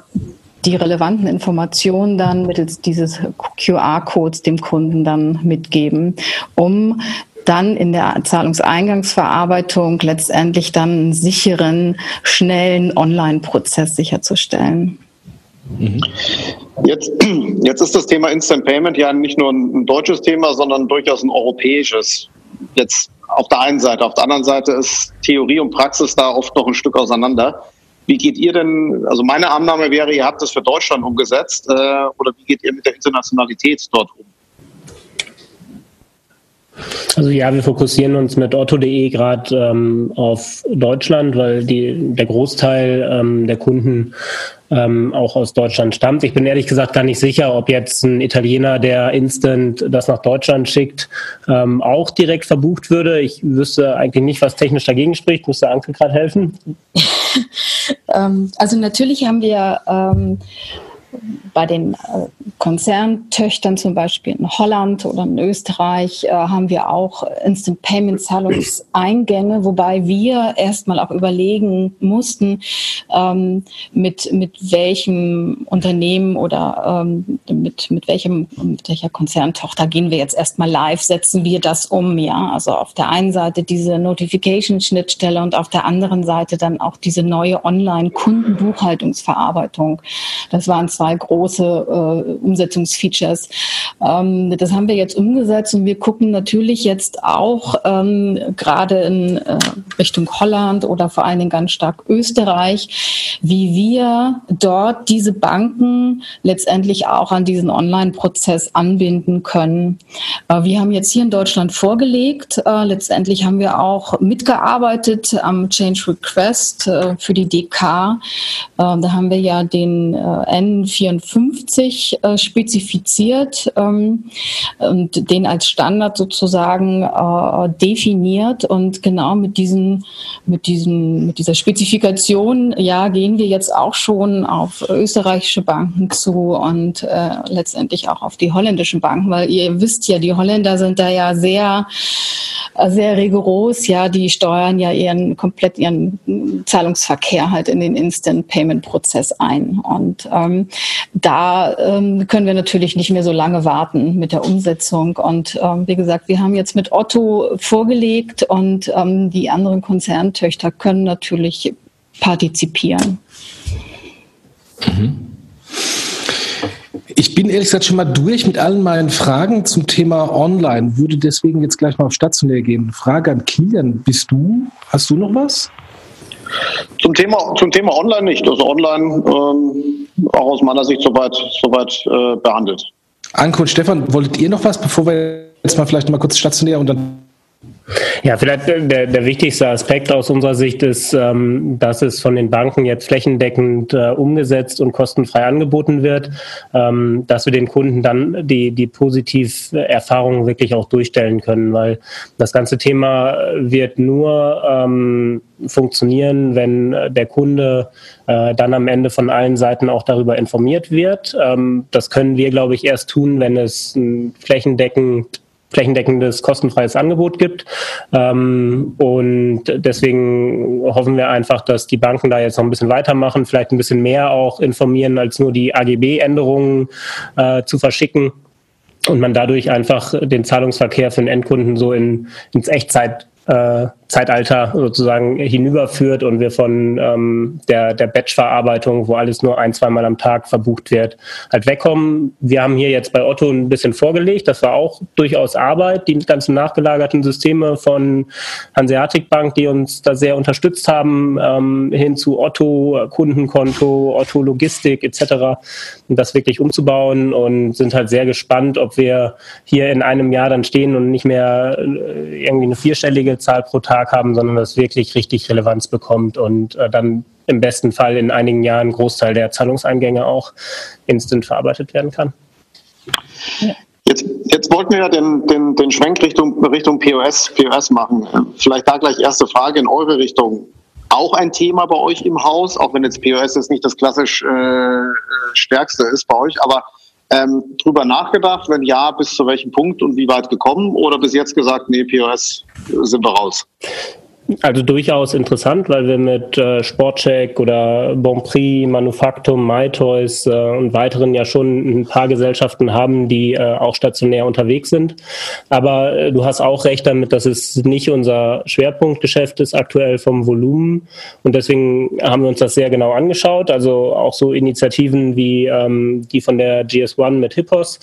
die relevanten Informationen dann mittels dieses Q R-Codes dem Kunden dann mitgeben, um dann in der Zahlungseingangsverarbeitung letztendlich dann einen sicheren, schnellen Online-Prozess sicherzustellen. Mhm. Jetzt, jetzt ist das Thema Instant Payment ja nicht nur ein deutsches Thema, sondern durchaus ein europäisches. Jetzt auf der einen Seite. Auf der anderen Seite ist Theorie und Praxis da oft noch ein Stück auseinander. Wie geht ihr denn, also meine Annahme wäre, ihr habt das für Deutschland umgesetzt, äh, oder wie geht ihr mit der Internationalität dort um? Also ja, wir fokussieren uns mit Otto Punkt D E gerade ähm, auf Deutschland, weil die, der Großteil ähm, der Kunden ähm, auch aus Deutschland stammt. Ich bin ehrlich gesagt gar nicht sicher, ob jetzt ein Italiener, der instant das nach Deutschland schickt, ähm, auch direkt verbucht würde. Ich wüsste eigentlich nicht, was technisch dagegen spricht. Müsste Anke gerade helfen? Also natürlich haben wir Ähm bei den Konzerntöchtern zum Beispiel in Holland oder in Österreich äh, haben wir auch Instant Payment Zahlungseingänge, wobei wir erstmal auch überlegen mussten, ähm, mit, mit welchem Unternehmen oder ähm, mit, mit, welchem, mit welcher Konzerntochter gehen wir jetzt erstmal live, setzen wir das um. Ja? Also auf der einen Seite diese Notification-Schnittstelle und auf der anderen Seite dann auch diese neue Online-Kundenbuchhaltungsverarbeitung. Das waren zwei große äh, Umsetzungsfeatures. Ähm, das haben wir jetzt umgesetzt und wir gucken natürlich jetzt auch ähm, gerade in äh, Richtung Holland oder vor allen Dingen ganz stark Österreich, wie wir dort diese Banken letztendlich auch an diesen Online-Prozess anbinden können. Äh, wir haben jetzt hier in Deutschland vorgelegt. Äh, letztendlich haben wir auch mitgearbeitet am Change Request äh, für die D K. Äh, da haben wir ja den äh, N vierundfünfzig äh, spezifiziert ähm, und den als Standard sozusagen äh, definiert, und genau mit diesen, mit diesen, mit dieser Spezifikation, ja, gehen wir jetzt auch schon auf österreichische Banken zu und äh, letztendlich auch auf die holländischen Banken, weil ihr wisst ja, die Holländer sind da ja sehr, sehr rigoros, ja, die steuern ja ihren komplett ihren Zahlungsverkehr halt in den Instant Payment Prozess ein. Und ähm, da ähm, können wir natürlich nicht mehr so lange warten mit der Umsetzung. Und ähm, wie gesagt, wir haben jetzt mit Otto vorgelegt und ähm, die anderen Konzerntöchter können natürlich partizipieren. Mhm. Ich bin ehrlich gesagt schon mal durch mit allen meinen Fragen zum Thema Online, würde deswegen jetzt gleich mal auf stationär gehen. Frage an Kilian, bist du, hast du noch was? Zum Thema, zum Thema Online nicht. Also Online ähm, auch aus meiner Sicht soweit, soweit äh, behandelt. Anke und Stefan, wolltet ihr noch was, bevor wir jetzt mal vielleicht noch mal kurz stationär und dann... Ja, vielleicht der, der wichtigste Aspekt aus unserer Sicht ist, ähm, dass es von den Banken jetzt flächendeckend äh, umgesetzt und kostenfrei angeboten wird, ähm, dass wir den Kunden dann die, die Positiverfahrungen wirklich auch durchstellen können, weil das ganze Thema wird nur ähm, funktionieren, wenn der Kunde äh, dann am Ende von allen Seiten auch darüber informiert wird. Ähm, das können wir, glaube ich, erst tun, wenn es ein flächendeckend flächendeckendes, kostenfreies Angebot gibt. Und deswegen hoffen wir einfach, dass die Banken da jetzt noch ein bisschen weitermachen, vielleicht ein bisschen mehr auch informieren, als nur die A G B-Änderungen zu verschicken und man dadurch einfach den Zahlungsverkehr für den Endkunden so in, ins Echtzeit Äh, Zeitalter sozusagen hinüberführt und wir von ähm, der, der Batch-Verarbeitung, wo alles nur ein-, zweimal am Tag verbucht wird, halt wegkommen. Wir haben hier jetzt bei Otto ein bisschen vorgelegt, das war auch durchaus Arbeit, die ganzen nachgelagerten Systeme von Hanseatic Bank, die uns da sehr unterstützt haben, ähm, hin zu Otto Kundenkonto, Otto Logistik et cetera, um das wirklich umzubauen, und sind halt sehr gespannt, ob wir hier in einem Jahr dann stehen und nicht mehr irgendwie eine vierstellige Zahl pro Tag haben, sondern das wirklich richtig Relevanz bekommt und äh, dann im besten Fall in einigen Jahren ein Großteil der Zahlungseingänge auch instant verarbeitet werden kann. Jetzt, jetzt wollten wir ja den, den, den Schwenk Richtung, Richtung P O S, P O S machen. Vielleicht da gleich erste Frage in eure Richtung. Auch ein Thema bei euch im Haus, auch wenn jetzt P O S jetzt nicht das klassisch äh, stärkste ist bei euch, aber ähm, drüber nachgedacht, wenn ja, bis zu welchem Punkt und wie weit gekommen, oder bis jetzt gesagt, nee, P O S sind wir raus? Also durchaus interessant, weil wir mit äh, Sportcheck oder Bonprix, Manufaktum, MyToys äh, und weiteren ja schon ein paar Gesellschaften haben, die äh, auch stationär unterwegs sind. Aber äh, du hast auch recht damit, dass es nicht unser Schwerpunktgeschäft ist aktuell vom Volumen. Und deswegen haben wir uns das sehr genau angeschaut. Also auch so Initiativen wie ähm, die von der G S eins mit Hippos.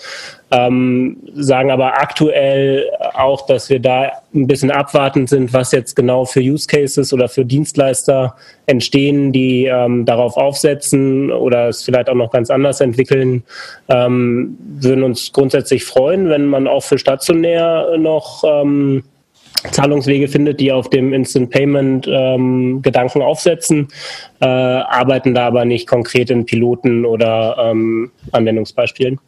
Ähm, sagen aber aktuell auch, dass wir da ein bisschen abwartend sind, was jetzt genau für Use Cases oder für Dienstleister entstehen, die ähm, darauf aufsetzen oder es vielleicht auch noch ganz anders entwickeln. Ähm, würden uns grundsätzlich freuen, wenn man auch für stationär noch ähm, Zahlungswege findet, die auf dem Instant Payment ähm, Gedanken aufsetzen, äh, arbeiten da aber nicht konkret in Piloten oder ähm, Anwendungsbeispielen.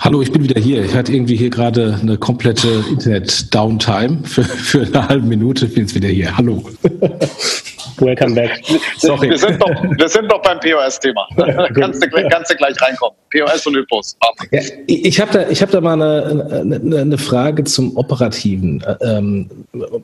Hallo, ich bin wieder hier. Ich hatte irgendwie hier gerade eine komplette Internet-Downtime für, für eine halbe Minute. Ich bin jetzt wieder hier. Hallo. Welcome back. Sorry. Wir sind noch, wir sind noch beim P O S-Thema. kannst, du, kannst du gleich reinkommen. P O S und Hippos. Ja, ich habe da, ich hab da mal eine, eine, eine Frage zum operativen ähm,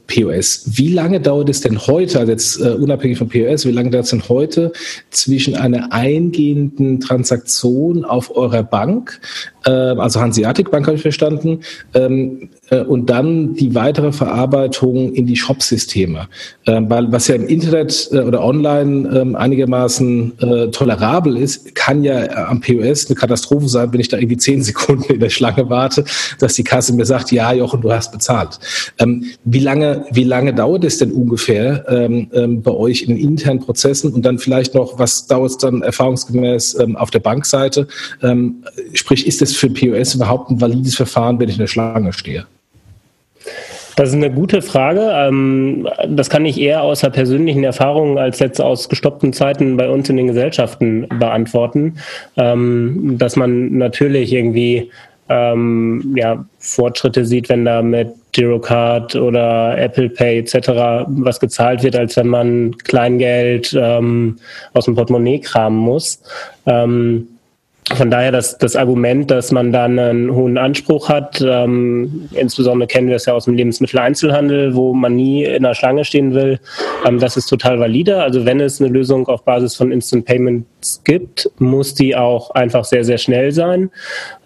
P O S. Wie lange dauert es denn heute, also jetzt uh, unabhängig von P O S, wie lange dauert es denn heute zwischen einer eingehenden Transaktion auf eurer Bank, äh, also Hanseatic Bank habe ich verstanden, ähm, äh, und dann die weitere Verarbeitung in die Shop-Systeme? Äh, weil was ja im Internet äh, oder online äh, einigermaßen äh, tolerabel ist, kann ja äh, am P O S eine Katastrophe sein, wenn ich da irgendwie zehn Sekunden in der Schlange warte, dass die Kasse mir sagt, ja, Jochen, du hast bezahlt. Ähm, wie lange, wie lange dauert es denn ungefähr ähm, ähm, bei euch in den internen Prozessen? Und dann vielleicht noch, was dauert es dann erfahrungsgemäß ähm, auf der Bankseite? Ähm, sprich, ist das für P O S überhaupt ein valides Verfahren, wenn ich in der Schlange stehe? Das ist eine gute Frage. Das kann ich eher aus der persönlichen Erfahrung als jetzt aus gestoppten Zeiten bei uns in den Gesellschaften beantworten, dass man natürlich irgendwie ja, Fortschritte sieht, wenn da mit Girocard oder Apple Pay et cetera was gezahlt wird, als wenn man Kleingeld aus dem Portemonnaie kramen muss. Von daher das, das Argument, dass man da einen hohen Anspruch hat, ähm, insbesondere kennen wir es ja aus dem Lebensmitteleinzelhandel, wo man nie in der Schlange stehen will, ähm, das ist total valide. Also wenn es eine Lösung auf Basis von Instant Payments gibt, muss die auch einfach sehr, sehr schnell sein.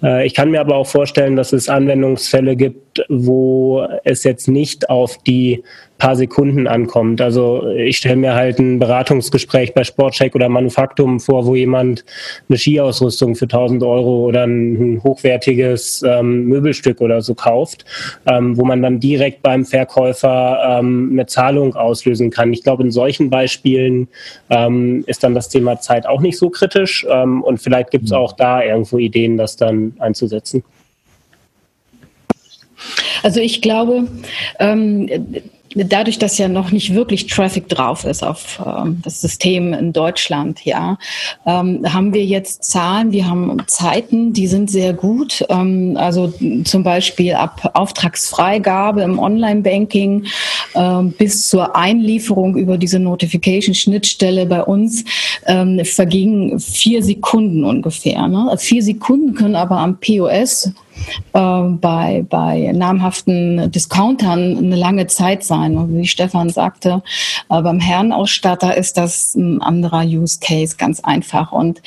Äh, ich kann mir aber auch vorstellen, dass es Anwendungsfälle gibt, wo es jetzt nicht auf die paar Sekunden ankommt. Also ich stelle mir halt ein Beratungsgespräch bei Sportcheck oder Manufaktum vor, wo jemand eine Skiausrüstung für tausend Euro oder ein hochwertiges ähm, Möbelstück oder so kauft, ähm, wo man dann direkt beim Verkäufer ähm, eine Zahlung auslösen kann. Ich glaube, in solchen Beispielen ähm, ist dann das Thema Zeit auch nicht so kritisch ähm, und vielleicht gibt es auch da irgendwo Ideen, das dann einzusetzen. Also ich glaube, ähm, dadurch, dass ja noch nicht wirklich Traffic drauf ist auf ähm, das System in Deutschland, ja, ähm, haben wir jetzt Zahlen, wir haben Zeiten, die sind sehr gut. Ähm, also zum Beispiel ab Auftragsfreigabe im Online-Banking ähm, bis zur Einlieferung über diese Notification-Schnittstelle bei uns ähm, vergingen vier Sekunden ungefähr. Ne? Vier Sekunden können aber am P O S Bei, bei namhaften Discountern eine lange Zeit sein. Und wie Stefan sagte, beim Herrenausstatter ist das ein anderer Use Case, ganz einfach. Und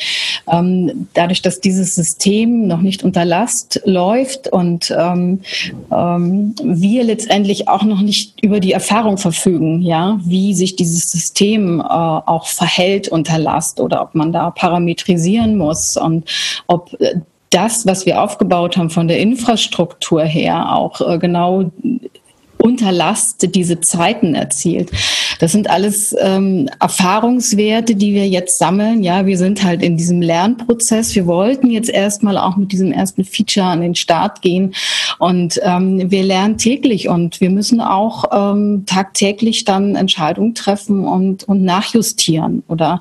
ähm, dadurch, dass dieses System noch nicht unter Last läuft und ähm, ähm, wir letztendlich auch noch nicht über die Erfahrung verfügen, ja, wie sich dieses System äh, auch verhält unter Last oder ob man da parametrisieren muss und ob äh, das, was wir aufgebaut haben von der Infrastruktur her, auch äh, genau unter Last diese Zeiten erzielt. Das sind alles ähm, Erfahrungswerte, die wir jetzt sammeln. Ja, wir sind halt in diesem Lernprozess. Wir wollten jetzt erstmal auch mit diesem ersten Feature an den Start gehen. Und ähm, wir lernen täglich und wir müssen auch ähm, tagtäglich dann Entscheidungen treffen und, und nachjustieren. Oder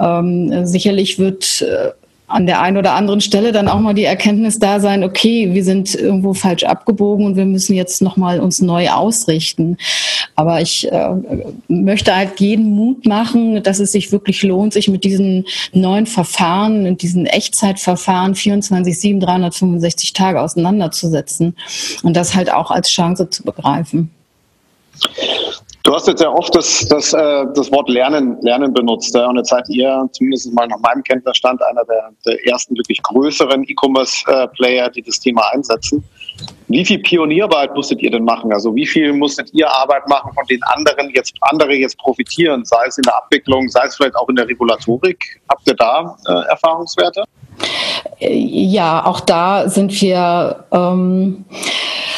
ähm, sicherlich wird äh, an der einen oder anderen Stelle dann auch mal die Erkenntnis da sein, okay, wir sind irgendwo falsch abgebogen und wir müssen jetzt nochmal uns neu ausrichten. Aber ich äh, möchte halt jeden Mut machen, dass es sich wirklich lohnt, sich mit diesen neuen Verfahren und diesen Echtzeitverfahren vierundzwanzig sieben, dreihundertfünfundsechzig Tage auseinanderzusetzen und das halt auch als Chance zu begreifen. Du hast jetzt ja oft das, das, das Wort Lernen, Lernen benutzt. Und jetzt seid ihr, zumindest mal nach meinem Kenntnisstand, einer der, der ersten wirklich größeren E-Commerce-Player, die das Thema einsetzen. Wie viel Pionierarbeit musstet ihr denn machen? Also wie viel musstet ihr Arbeit machen, von denen anderen jetzt, andere jetzt profitieren? Sei es in der Abwicklung, sei es vielleicht auch in der Regulatorik. Habt ihr da äh, Erfahrungswerte? Ja, auch da sind wir ähm,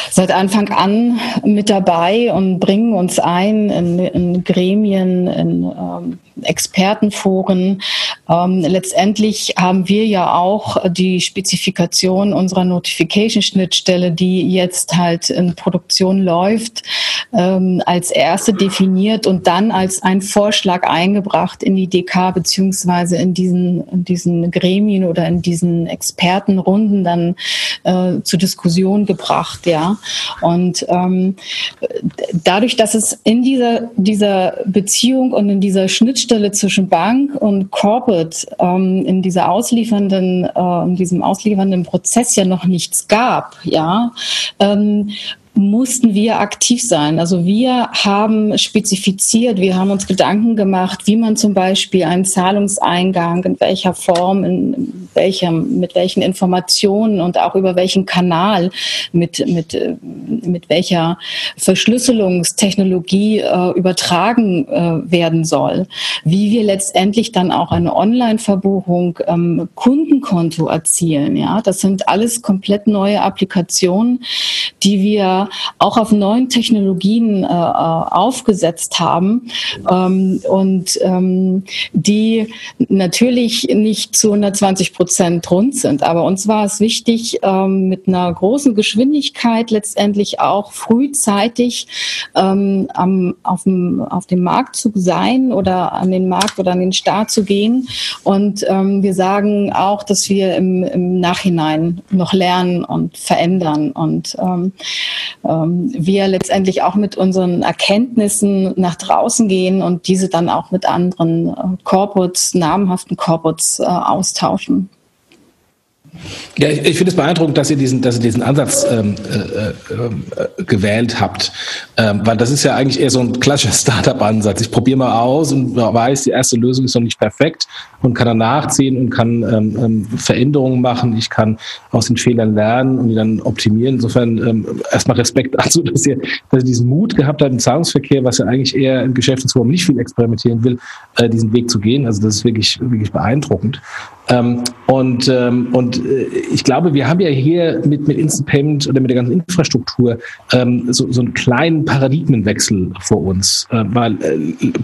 seit Anfang an mit dabei und bringen uns ein in, in Gremien, in ähm, Expertenforen. Ähm, letztendlich haben wir ja auch die Spezifikation unserer Notification-Schnittstelle, die jetzt halt in Produktion läuft, ähm, als erste definiert und dann als ein Vorschlag eingebracht in die D K beziehungsweise in diesen, in diesen Gremien oder in diesen Expertenrunden dann äh, zur Diskussion gebracht, ja. Und ähm, dadurch, dass es in dieser, dieser Beziehung und in dieser Schnittstelle zwischen Bank und Corporate ähm, in dieser ausliefernden, äh, in diesem ausliefernden Prozess ja noch nichts gab, ja, ähm, mussten wir aktiv sein. Also wir haben spezifiziert, wir haben uns Gedanken gemacht, wie man zum Beispiel einen Zahlungseingang, in welcher Form, in welchem, mit welchen Informationen und auch über welchen Kanal, mit, mit, mit welcher Verschlüsselungstechnologie äh, übertragen äh, werden soll. Wie wir letztendlich dann auch eine Online-Verbuchung, ähm, Kundenkonto erzielen. Ja, das sind alles komplett neue Applikationen, die wir auch auf neuen Technologien äh, aufgesetzt haben, ähm, und ähm, die natürlich nicht zu hundertzwanzig Prozent rund sind. Aber uns war es wichtig, ähm, mit einer großen Geschwindigkeit letztendlich auch frühzeitig ähm, am, auf, dem, auf dem Markt zu sein oder an den Markt oder an den Start zu gehen. Und ähm, wir sagen auch, dass wir im, im Nachhinein noch lernen und verändern und ähm, wir letztendlich auch mit unseren Erkenntnissen nach draußen gehen und diese dann auch mit anderen Corporates, namhaften Corporates austauschen. Ja, ich, ich finde es beeindruckend, dass ihr diesen, dass ihr diesen Ansatz ähm, äh, äh, gewählt habt, ähm, weil das ist ja eigentlich eher so ein klassischer Startup-Ansatz. Ich probiere mal aus und weiß, die erste Lösung ist noch nicht perfekt und kann dann nachziehen und kann ähm, Veränderungen machen. Ich kann aus den Fehlern lernen und die dann optimieren. Insofern ähm, erstmal Respekt dazu, dass ihr, dass ihr diesen Mut gehabt habt im Zahlungsverkehr, was ja eigentlich eher im Geschäft ist, wo man nicht viel experimentieren will, äh, diesen Weg zu gehen. Also das ist wirklich, wirklich beeindruckend. Ähm, und ähm, und äh, ich glaube, wir haben ja hier mit, mit Instant Payment oder mit der ganzen Infrastruktur ähm, so, so einen kleinen Paradigmenwechsel vor uns, äh, weil äh,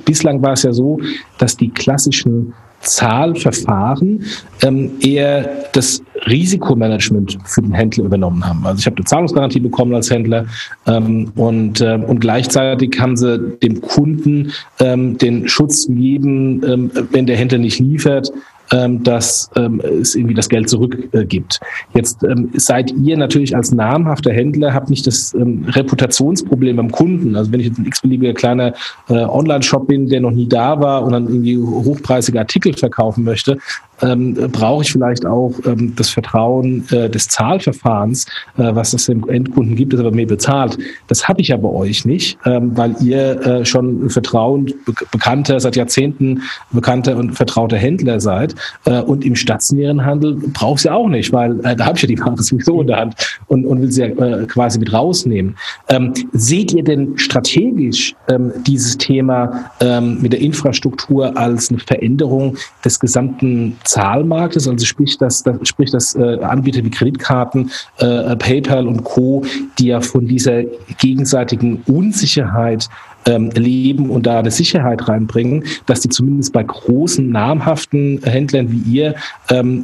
bislang war es ja so, dass die klassischen Zahlverfahren ähm, eher das Risikomanagement für den Händler übernommen haben. Also ich habe eine Zahlungsgarantie bekommen als Händler ähm, und, äh, und gleichzeitig haben sie dem Kunden ähm, den Schutz gegeben, ähm, wenn der Händler nicht liefert, ähm, dass ähm, es irgendwie das Geld zurückgibt. Äh, Jetzt ähm, seid ihr natürlich als namhafter Händler, habt nicht das ähm, Reputationsproblem beim Kunden. Also wenn ich jetzt ein x-beliebiger kleiner äh, Online-Shop bin, der noch nie da war und dann irgendwie hochpreisige Artikel verkaufen möchte, ähm, brauche ich vielleicht auch ähm, das Vertrauen äh, des Zahlverfahrens, äh, was es dem Endkunden gibt, das aber mehr bezahlt. Das habe ich ja bei euch nicht, ähm, weil ihr äh, schon Vertrauen, be- bekannter, seit Jahrzehnten bekannter und vertrauter Händler seid. Äh, und im stationären Handel brauche ich sie auch nicht, weil äh, da habe ich ja die Ware sowieso in der Hand und, und will sie ja äh, quasi mit rausnehmen. Ähm, seht ihr denn strategisch ähm, dieses Thema ähm, mit der Infrastruktur als eine Veränderung des gesamten Zahlmarktes, also sprich, dass, dass, sprich, dass äh, Anbieter wie Kreditkarten, äh, PayPal und Co., die ja von dieser gegenseitigen Unsicherheit ähm, leben und da eine Sicherheit reinbringen, dass die zumindest bei großen, namhaften Händlern wie ihr ähm,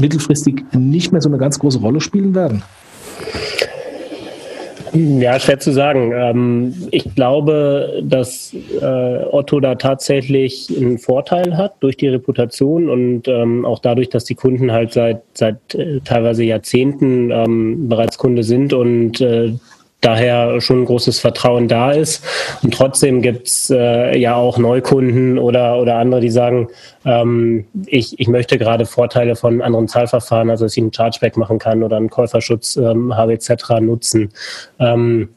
mittelfristig nicht mehr so eine ganz große Rolle spielen werden? Ja, schwer zu sagen. Ich glaube, dass Otto da tatsächlich einen Vorteil hat durch die Reputation und auch dadurch, dass die Kunden halt seit, seit teilweise Jahrzehnten bereits Kunde sind und daher schon ein großes Vertrauen da ist. Und trotzdem gibt's äh, ja auch Neukunden oder oder andere, die sagen, ähm, ich ich möchte gerade Vorteile von anderen Zahlverfahren, also dass ich einen Chargeback machen kann oder einen Käuferschutz ähm, habe et cetera nutzen. Ähm,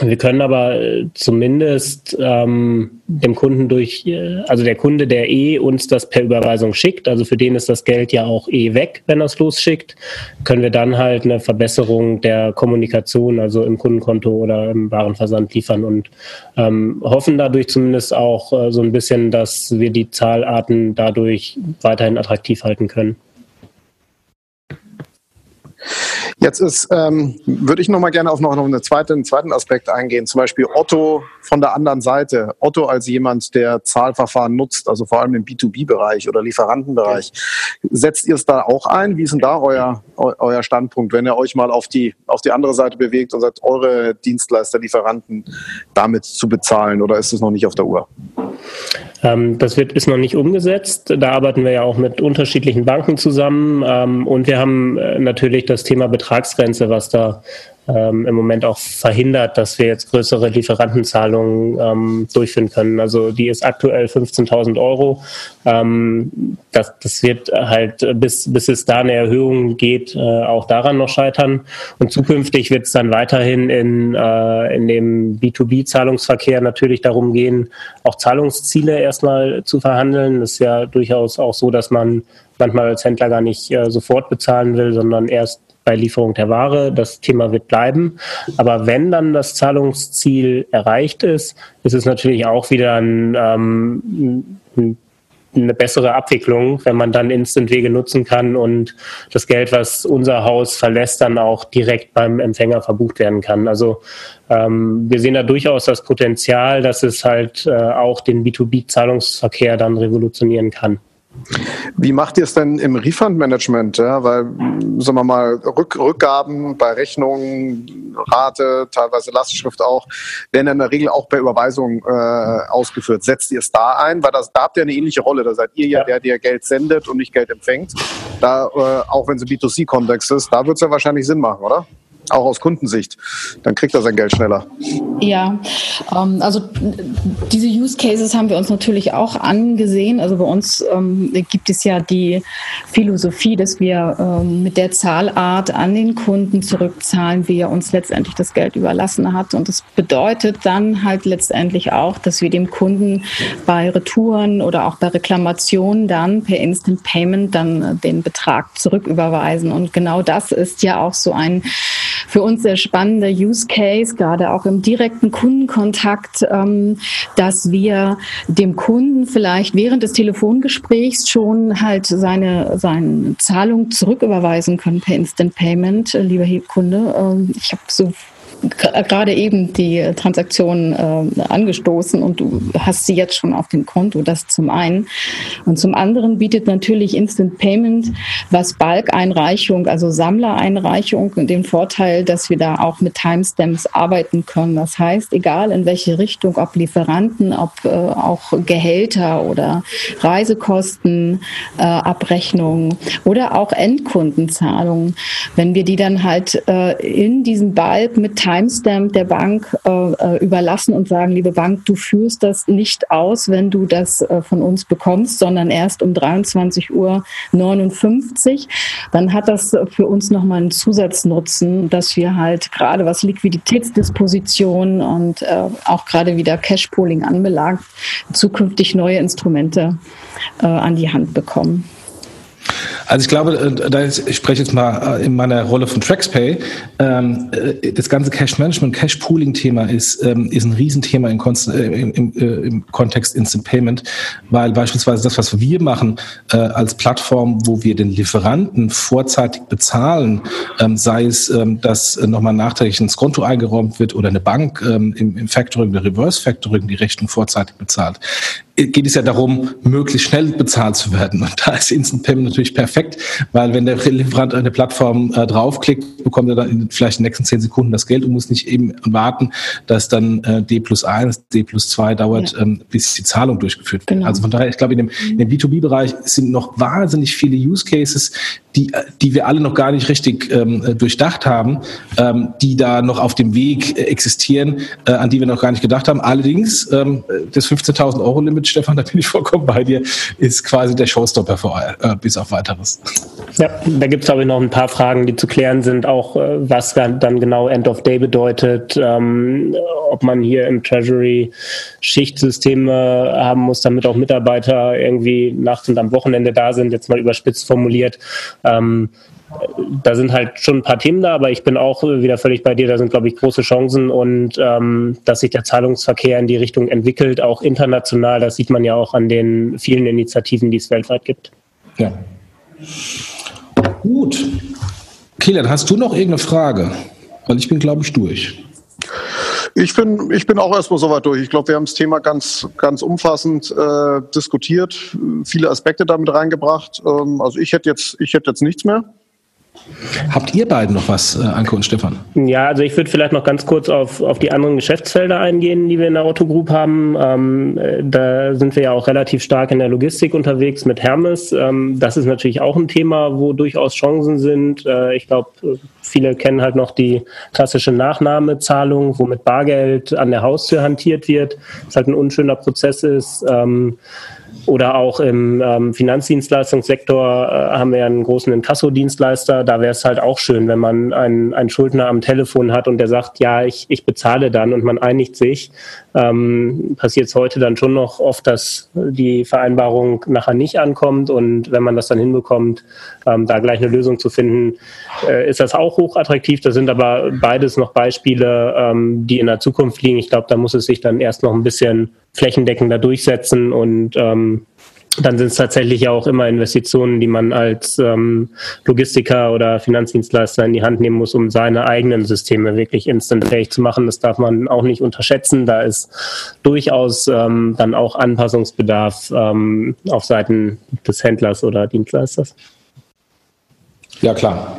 wir können aber zumindest ähm, dem Kunden durch, also der Kunde, der eh uns das per Überweisung schickt, also für den ist das Geld ja auch eh weg, wenn er es losschickt, können wir dann halt eine Verbesserung der Kommunikation, also im Kundenkonto oder im Warenversand liefern und ähm, hoffen dadurch zumindest auch äh, so ein bisschen, dass wir die Zahlarten dadurch weiterhin attraktiv halten können. Jetzt ist, ähm, würde ich noch mal gerne auf noch eine zweite, einen zweiten Aspekt eingehen, zum Beispiel Otto von der anderen Seite. Otto als jemand, der Zahlverfahren nutzt, also vor allem im B zwei B-Bereich oder Lieferantenbereich. Okay. Setzt ihr es da auch ein? Wie ist denn da euer, euer Standpunkt, wenn ihr euch mal auf die, auf die andere Seite bewegt und sagt, eure Dienstleister, Lieferanten damit zu bezahlen, oder ist es noch nicht auf der Uhr? Ähm, das wird, ist noch nicht umgesetzt. Da arbeiten wir ja auch mit unterschiedlichen Banken zusammen, ähm, und wir haben äh, natürlich das Thema Betragsgrenze, was da ähm, im Moment auch verhindert, dass wir jetzt größere Lieferantenzahlungen ähm, durchführen können. Also die ist aktuell fünfzehntausend Euro. Ähm, das, das wird halt, bis, bis es da eine Erhöhung geht, äh, auch daran noch scheitern. Und zukünftig wird es dann weiterhin in, äh, in dem B zwei B-Zahlungsverkehr natürlich darum gehen, auch Zahlungsziele erstmal zu verhandeln. Das ist ja durchaus auch so, dass man manchmal als Händler gar nicht äh, sofort bezahlen will, sondern erst bei Lieferung der Ware. Das Thema wird bleiben. Aber wenn dann das Zahlungsziel erreicht ist, ist es natürlich auch wieder ein, ähm, ein eine bessere Abwicklung, wenn man dann Instant-Wege nutzen kann und das Geld, was unser Haus verlässt, dann auch direkt beim Empfänger verbucht werden kann. Also ähm, wir sehen da durchaus das Potenzial, dass es halt äh, auch den B zwei B-Zahlungsverkehr dann revolutionieren kann. Wie macht ihr es denn im Refund-Management? Ja, weil, sagen wir mal, Rück- Rückgaben bei Rechnungen, Rate, teilweise Lastschrift auch, werden in der Regel auch bei Überweisungen äh, ausgeführt. Setzt ihr es da ein? Weil das, da habt ihr eine ähnliche Rolle. Da seid ihr ja, ja. der, der Geld sendet und nicht Geld empfängt. Da, äh, auch wenn es ein B zwei C-Kontext ist, da wird es ja wahrscheinlich Sinn machen, oder? Auch aus Kundensicht, dann kriegt er sein Geld schneller. Ja, ähm, also diese Use Cases haben wir uns natürlich auch angesehen. Also bei uns ähm, gibt es ja die Philosophie, dass wir ähm, mit der Zahlart an den Kunden zurückzahlen, wie er uns letztendlich das Geld überlassen hat. Und das bedeutet dann halt letztendlich auch, dass wir dem Kunden bei Retouren oder auch bei Reklamationen dann per Instant Payment dann den Betrag zurücküberweisen. Und genau das ist ja auch so ein für uns sehr spannender Use Case, gerade auch im direkten Kundenkontakt, dass wir dem Kunden vielleicht während des Telefongesprächs schon halt seine, seine Zahlung zurücküberweisen können per Instant Payment. Lieber Kunde, ich habe so gerade eben die Transaktion äh, angestoßen und du hast sie jetzt schon auf dem Konto, das zum einen. Und zum anderen bietet natürlich Instant Payment, was Bulk-Einreichung, also Sammlereinreichung, den Vorteil, dass wir da auch mit Timestamps arbeiten können. Das heißt, egal in welche Richtung, ob Lieferanten, ob äh, auch Gehälter oder Reisekosten, äh, Abrechnungen oder auch Endkundenzahlungen, wenn wir die dann halt äh, in diesem Bulk mit Timestamp der Bank äh, überlassen und sagen, liebe Bank, du führst das nicht aus, wenn du das äh, von uns bekommst, sondern erst um dreiundzwanzig Uhr neunundfünfzig, dann hat das für uns nochmal einen Zusatznutzen, dass wir halt gerade was Liquiditätsdisposition und äh, auch gerade wieder Cashpooling anbelangt, zukünftig neue Instrumente äh, an die Hand bekommen. Also ich glaube, da ich spreche jetzt mal in meiner Rolle von TraxPay, das ganze Cash-Management, Cash-Pooling-Thema ist, ist ein Riesenthema im, im, im Kontext Instant Payment, weil beispielsweise das, was wir machen als Plattform, wo wir den Lieferanten vorzeitig bezahlen, sei es, dass nochmal nachträglich ins Konto eingeräumt wird oder eine Bank im Factoring oder Reverse-Factoring die Rechnung vorzeitig bezahlt, geht es ja darum, möglichst schnell bezahlt zu werden. Und da ist Instant Payment natürlich perfekt, weil wenn der Lieferant eine Plattform äh, draufklickt, bekommt er dann vielleicht in den nächsten zehn Sekunden das Geld und muss nicht eben warten, dass dann äh, D plus eins, D plus zwei dauert, ja. ähm, bis die Zahlung durchgeführt wird. Genau. Also von daher, ich glaube, in dem, in dem B zwei B-Bereich sind noch wahnsinnig viele Use Cases, die, die wir alle noch gar nicht richtig ähm, durchdacht haben, ähm, die da noch auf dem Weg existieren, äh, an die wir noch gar nicht gedacht haben. Allerdings, ähm, das fünfzehntausend-Euro-Limit, Stefan, da bin ich vollkommen bei dir, ist quasi der Showstopper vor, äh, bis auf weiteres. Ja, da gibt es, glaube ich, noch ein paar Fragen, die zu klären sind, auch äh, was dann genau End of Day bedeutet, ähm, ob man hier im Treasury Schichtsysteme haben muss, damit auch Mitarbeiter irgendwie nachts und am Wochenende da sind, jetzt mal überspitzt formuliert. Ähm, Da sind halt schon ein paar Themen da, aber ich bin auch wieder völlig bei dir. Da sind, glaube ich, große Chancen und ähm, dass sich der Zahlungsverkehr in die Richtung entwickelt, auch international. Das sieht man ja auch an den vielen Initiativen, die es weltweit gibt. Ja. Gut. Kilian, hast du noch irgendeine Frage? Weil ich bin, glaube ich, durch. Ich bin, ich bin auch erstmal soweit durch. Ich glaube, wir haben das Thema ganz, ganz umfassend äh, diskutiert, viele Aspekte damit reingebracht. Ähm, also ich hätte jetzt, ich hätte jetzt nichts mehr. Habt ihr beiden noch was, Anke und Stefan? Ja, also ich würde vielleicht noch ganz kurz auf, auf die anderen Geschäftsfelder eingehen, die wir in der Otto Group haben. Ähm, da sind wir ja auch relativ stark in der Logistik unterwegs mit Hermes. Ähm, das ist natürlich auch ein Thema, wo durchaus Chancen sind. Äh, ich glaube, viele kennen halt noch die klassische Nachnahmezahlung, wo mit Bargeld an der Haustür hantiert wird. Das halt ein unschöner Prozess ist. Ähm, Oder auch im ähm, Finanzdienstleistungssektor äh, haben wir ja einen großen Inkasso-Dienstleister. Da wäre es halt auch schön, wenn man einen, einen Schuldner am Telefon hat und der sagt, ja, ich, ich bezahle dann, und man einigt sich. Ähm, passiert es heute dann schon noch oft, dass die Vereinbarung nachher nicht ankommt. Und wenn man das dann hinbekommt, ähm, da gleich eine Lösung zu finden, äh, ist das auch hochattraktiv. Das sind aber beides noch Beispiele, ähm, die in der Zukunft liegen. Ich glaube, da muss es sich dann erst noch ein bisschen flächendeckender durchsetzen, und ähm, dann sind es tatsächlich ja auch immer Investitionen, die man als ähm, Logistiker oder Finanzdienstleister in die Hand nehmen muss, um seine eigenen Systeme wirklich instantfähig zu machen. Das darf man auch nicht unterschätzen. Da ist durchaus ähm, dann auch Anpassungsbedarf ähm, auf Seiten des Händlers oder Dienstleisters. Ja, klar.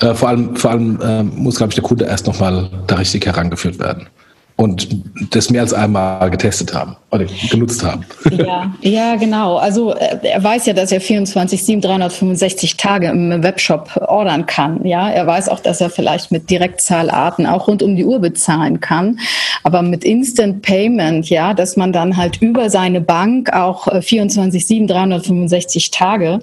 Äh, vor allem, vor allem äh, muss, glaube ich, der Kunde erst nochmal da richtig herangeführt werden und das mehr als einmal getestet haben oder genutzt haben. Ja, ja, genau. Also er weiß ja, dass er vierundzwanzig sieben, dreihundertfünfundsechzig Tage im Webshop ordern kann. Ja, er weiß auch, dass er vielleicht mit Direktzahlarten auch rund um die Uhr bezahlen kann. Aber mit Instant Payment, ja, dass man dann halt über seine Bank auch vierundzwanzig sieben, dreihundertfünfundsechzig Tage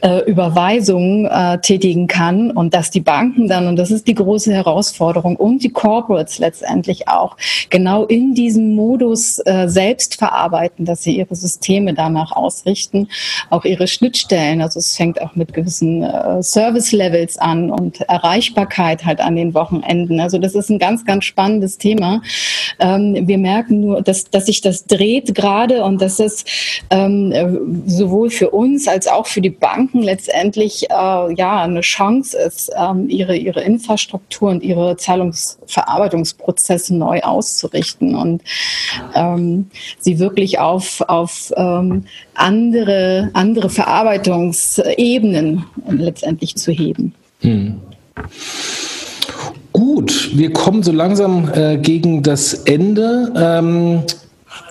äh, Überweisungen äh, tätigen kann, und dass die Banken dann, und das ist die große Herausforderung, und die Corporates letztendlich auch, genau in diesem Modus äh, selbst verarbeiten, dass sie ihre Systeme danach ausrichten, auch ihre Schnittstellen. Also es fängt auch mit gewissen äh, Service-Levels an und Erreichbarkeit halt an den Wochenenden. Also das ist ein ganz, ganz spannendes Thema. Ähm, wir merken nur, dass, dass sich das dreht gerade, und dass es ähm, sowohl für uns als auch für die Banken letztendlich äh, ja, eine Chance ist, ähm, ihre, ihre Infrastruktur und ihre Zahlungsverarbeitungsprozesse neu aufzubauen, auszurichten und ähm, sie wirklich auf, auf ähm, andere, andere Verarbeitungsebenen letztendlich zu heben. Hm. Gut, wir kommen so langsam äh, gegen das Ende. Ähm,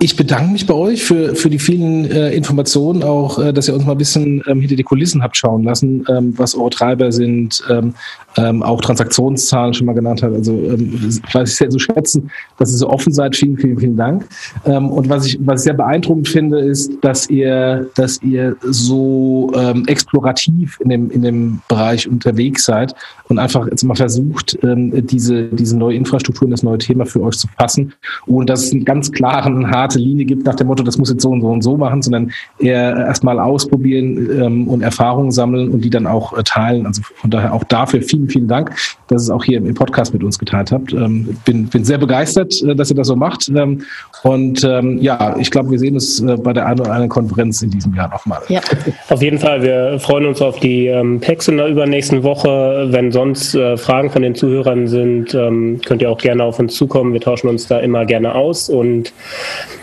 ich bedanke mich bei euch für, für die vielen äh, Informationen, auch äh, dass ihr uns mal ein bisschen ähm, hinter die Kulissen habt schauen lassen, ähm, was eure Treiber sind, ähm, Ähm, auch Transaktionszahlen schon mal genannt hat. Also ähm, weiß ich sehr zu schätzen, dass ihr so offen seid. Vielen, vielen, vielen Dank. Ähm, und was ich, was ich sehr beeindruckend finde, ist, dass ihr, dass ihr so ähm, explorativ in dem, in dem Bereich unterwegs seid und einfach jetzt mal versucht, ähm, diese, diese neue Infrastruktur und das neue Thema für euch zu fassen, ohne dass es einen ganz klaren, harte Linie gibt nach dem Motto, das muss jetzt so und so und so machen, sondern eher erstmal ausprobieren ähm, und Erfahrungen sammeln und die dann auch äh, teilen. Also von daher auch dafür viel Vielen, vielen Dank, dass ihr es auch hier im Podcast mit uns geteilt habt. Ähm, bin, bin sehr begeistert, dass ihr das so macht. Ähm, und ähm, ja, ich glaube, wir sehen uns äh, bei der einen oder anderen Konferenz in diesem Jahr nochmal. Ja, auf jeden Fall. Wir freuen uns auf die ähm, Packs in der übernächsten Woche. Wenn sonst äh, Fragen von den Zuhörern sind, ähm, könnt ihr auch gerne auf uns zukommen. Wir tauschen uns da immer gerne aus. Und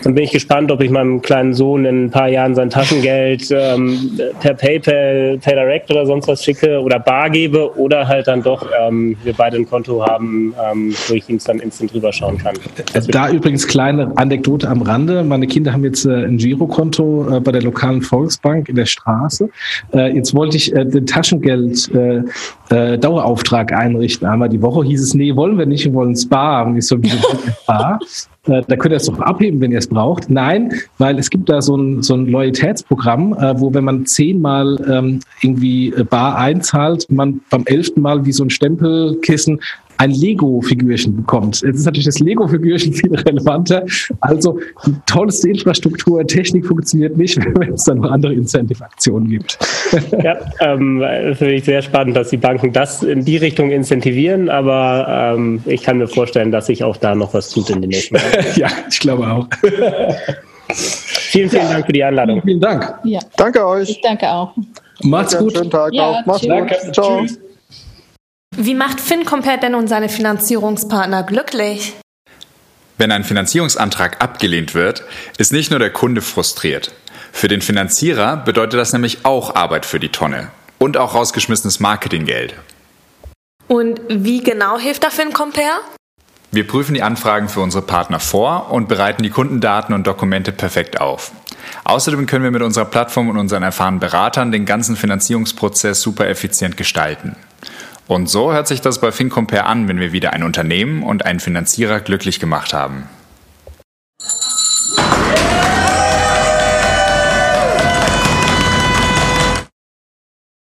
dann bin ich gespannt, ob ich meinem kleinen Sohn in ein paar Jahren sein Taschengeld ähm, per PayPal, PayDirect oder sonst was schicke oder bar gebe oder halt dann doch ähm, wir beide ein Konto haben, ähm, wo ich uns dann instant drüber schauen kann. Das da übrigens kleine Anekdote am Rande. Meine Kinder haben jetzt äh, ein Girokonto äh, bei der lokalen Volksbank in der Straße. Äh, jetzt wollte ich äh, den Taschengeld äh, äh, Dauerauftrag einrichten. Einmal die Woche hieß es, nee, wollen wir nicht, wir wollen Spar. Und ich so, wir wollen Spar. Da könnt ihr es doch abheben, wenn ihr es braucht. Nein, weil es gibt da so ein, so ein Loyalitätsprogramm, äh, wo wenn man zehnmal ähm, irgendwie bar einzahlt, man beim elften Mal wie so ein Stempelkissen ein Lego-Figürchen bekommt. Jetzt ist natürlich das Lego-Figürchen viel relevanter. Also die tollste Infrastruktur, Technik funktioniert nicht, wenn es dann noch andere Incentive-Aktionen gibt. Ja, ähm, das finde ich sehr spannend, dass die Banken das in die Richtung incentivieren, aber ähm, ich kann mir vorstellen, dass sich auch da noch was tut in den nächsten Jahren. Ja, ich glaube auch. Vielen, vielen Dank für die Einladung. Vielen Dank. Ja. Danke euch. Ich danke auch. Macht's gut. Schönen Tag ja, auch. Macht's gut. Danke. Ciao. Tschüss. Wie macht FinCompare denn nun seine Finanzierungspartner glücklich? Wenn ein Finanzierungsantrag abgelehnt wird, ist nicht nur der Kunde frustriert. Für den Finanzierer bedeutet das nämlich auch Arbeit für die Tonne und auch rausgeschmissenes Marketinggeld. Und wie genau hilft da FinCompare? Wir prüfen die Anfragen für unsere Partner vor und bereiten die Kundendaten und Dokumente perfekt auf. Außerdem können wir mit unserer Plattform und unseren erfahrenen Beratern den ganzen Finanzierungsprozess super effizient gestalten. Und so hört sich das bei FinCompare an, wenn wir wieder ein Unternehmen und einen Finanzierer glücklich gemacht haben.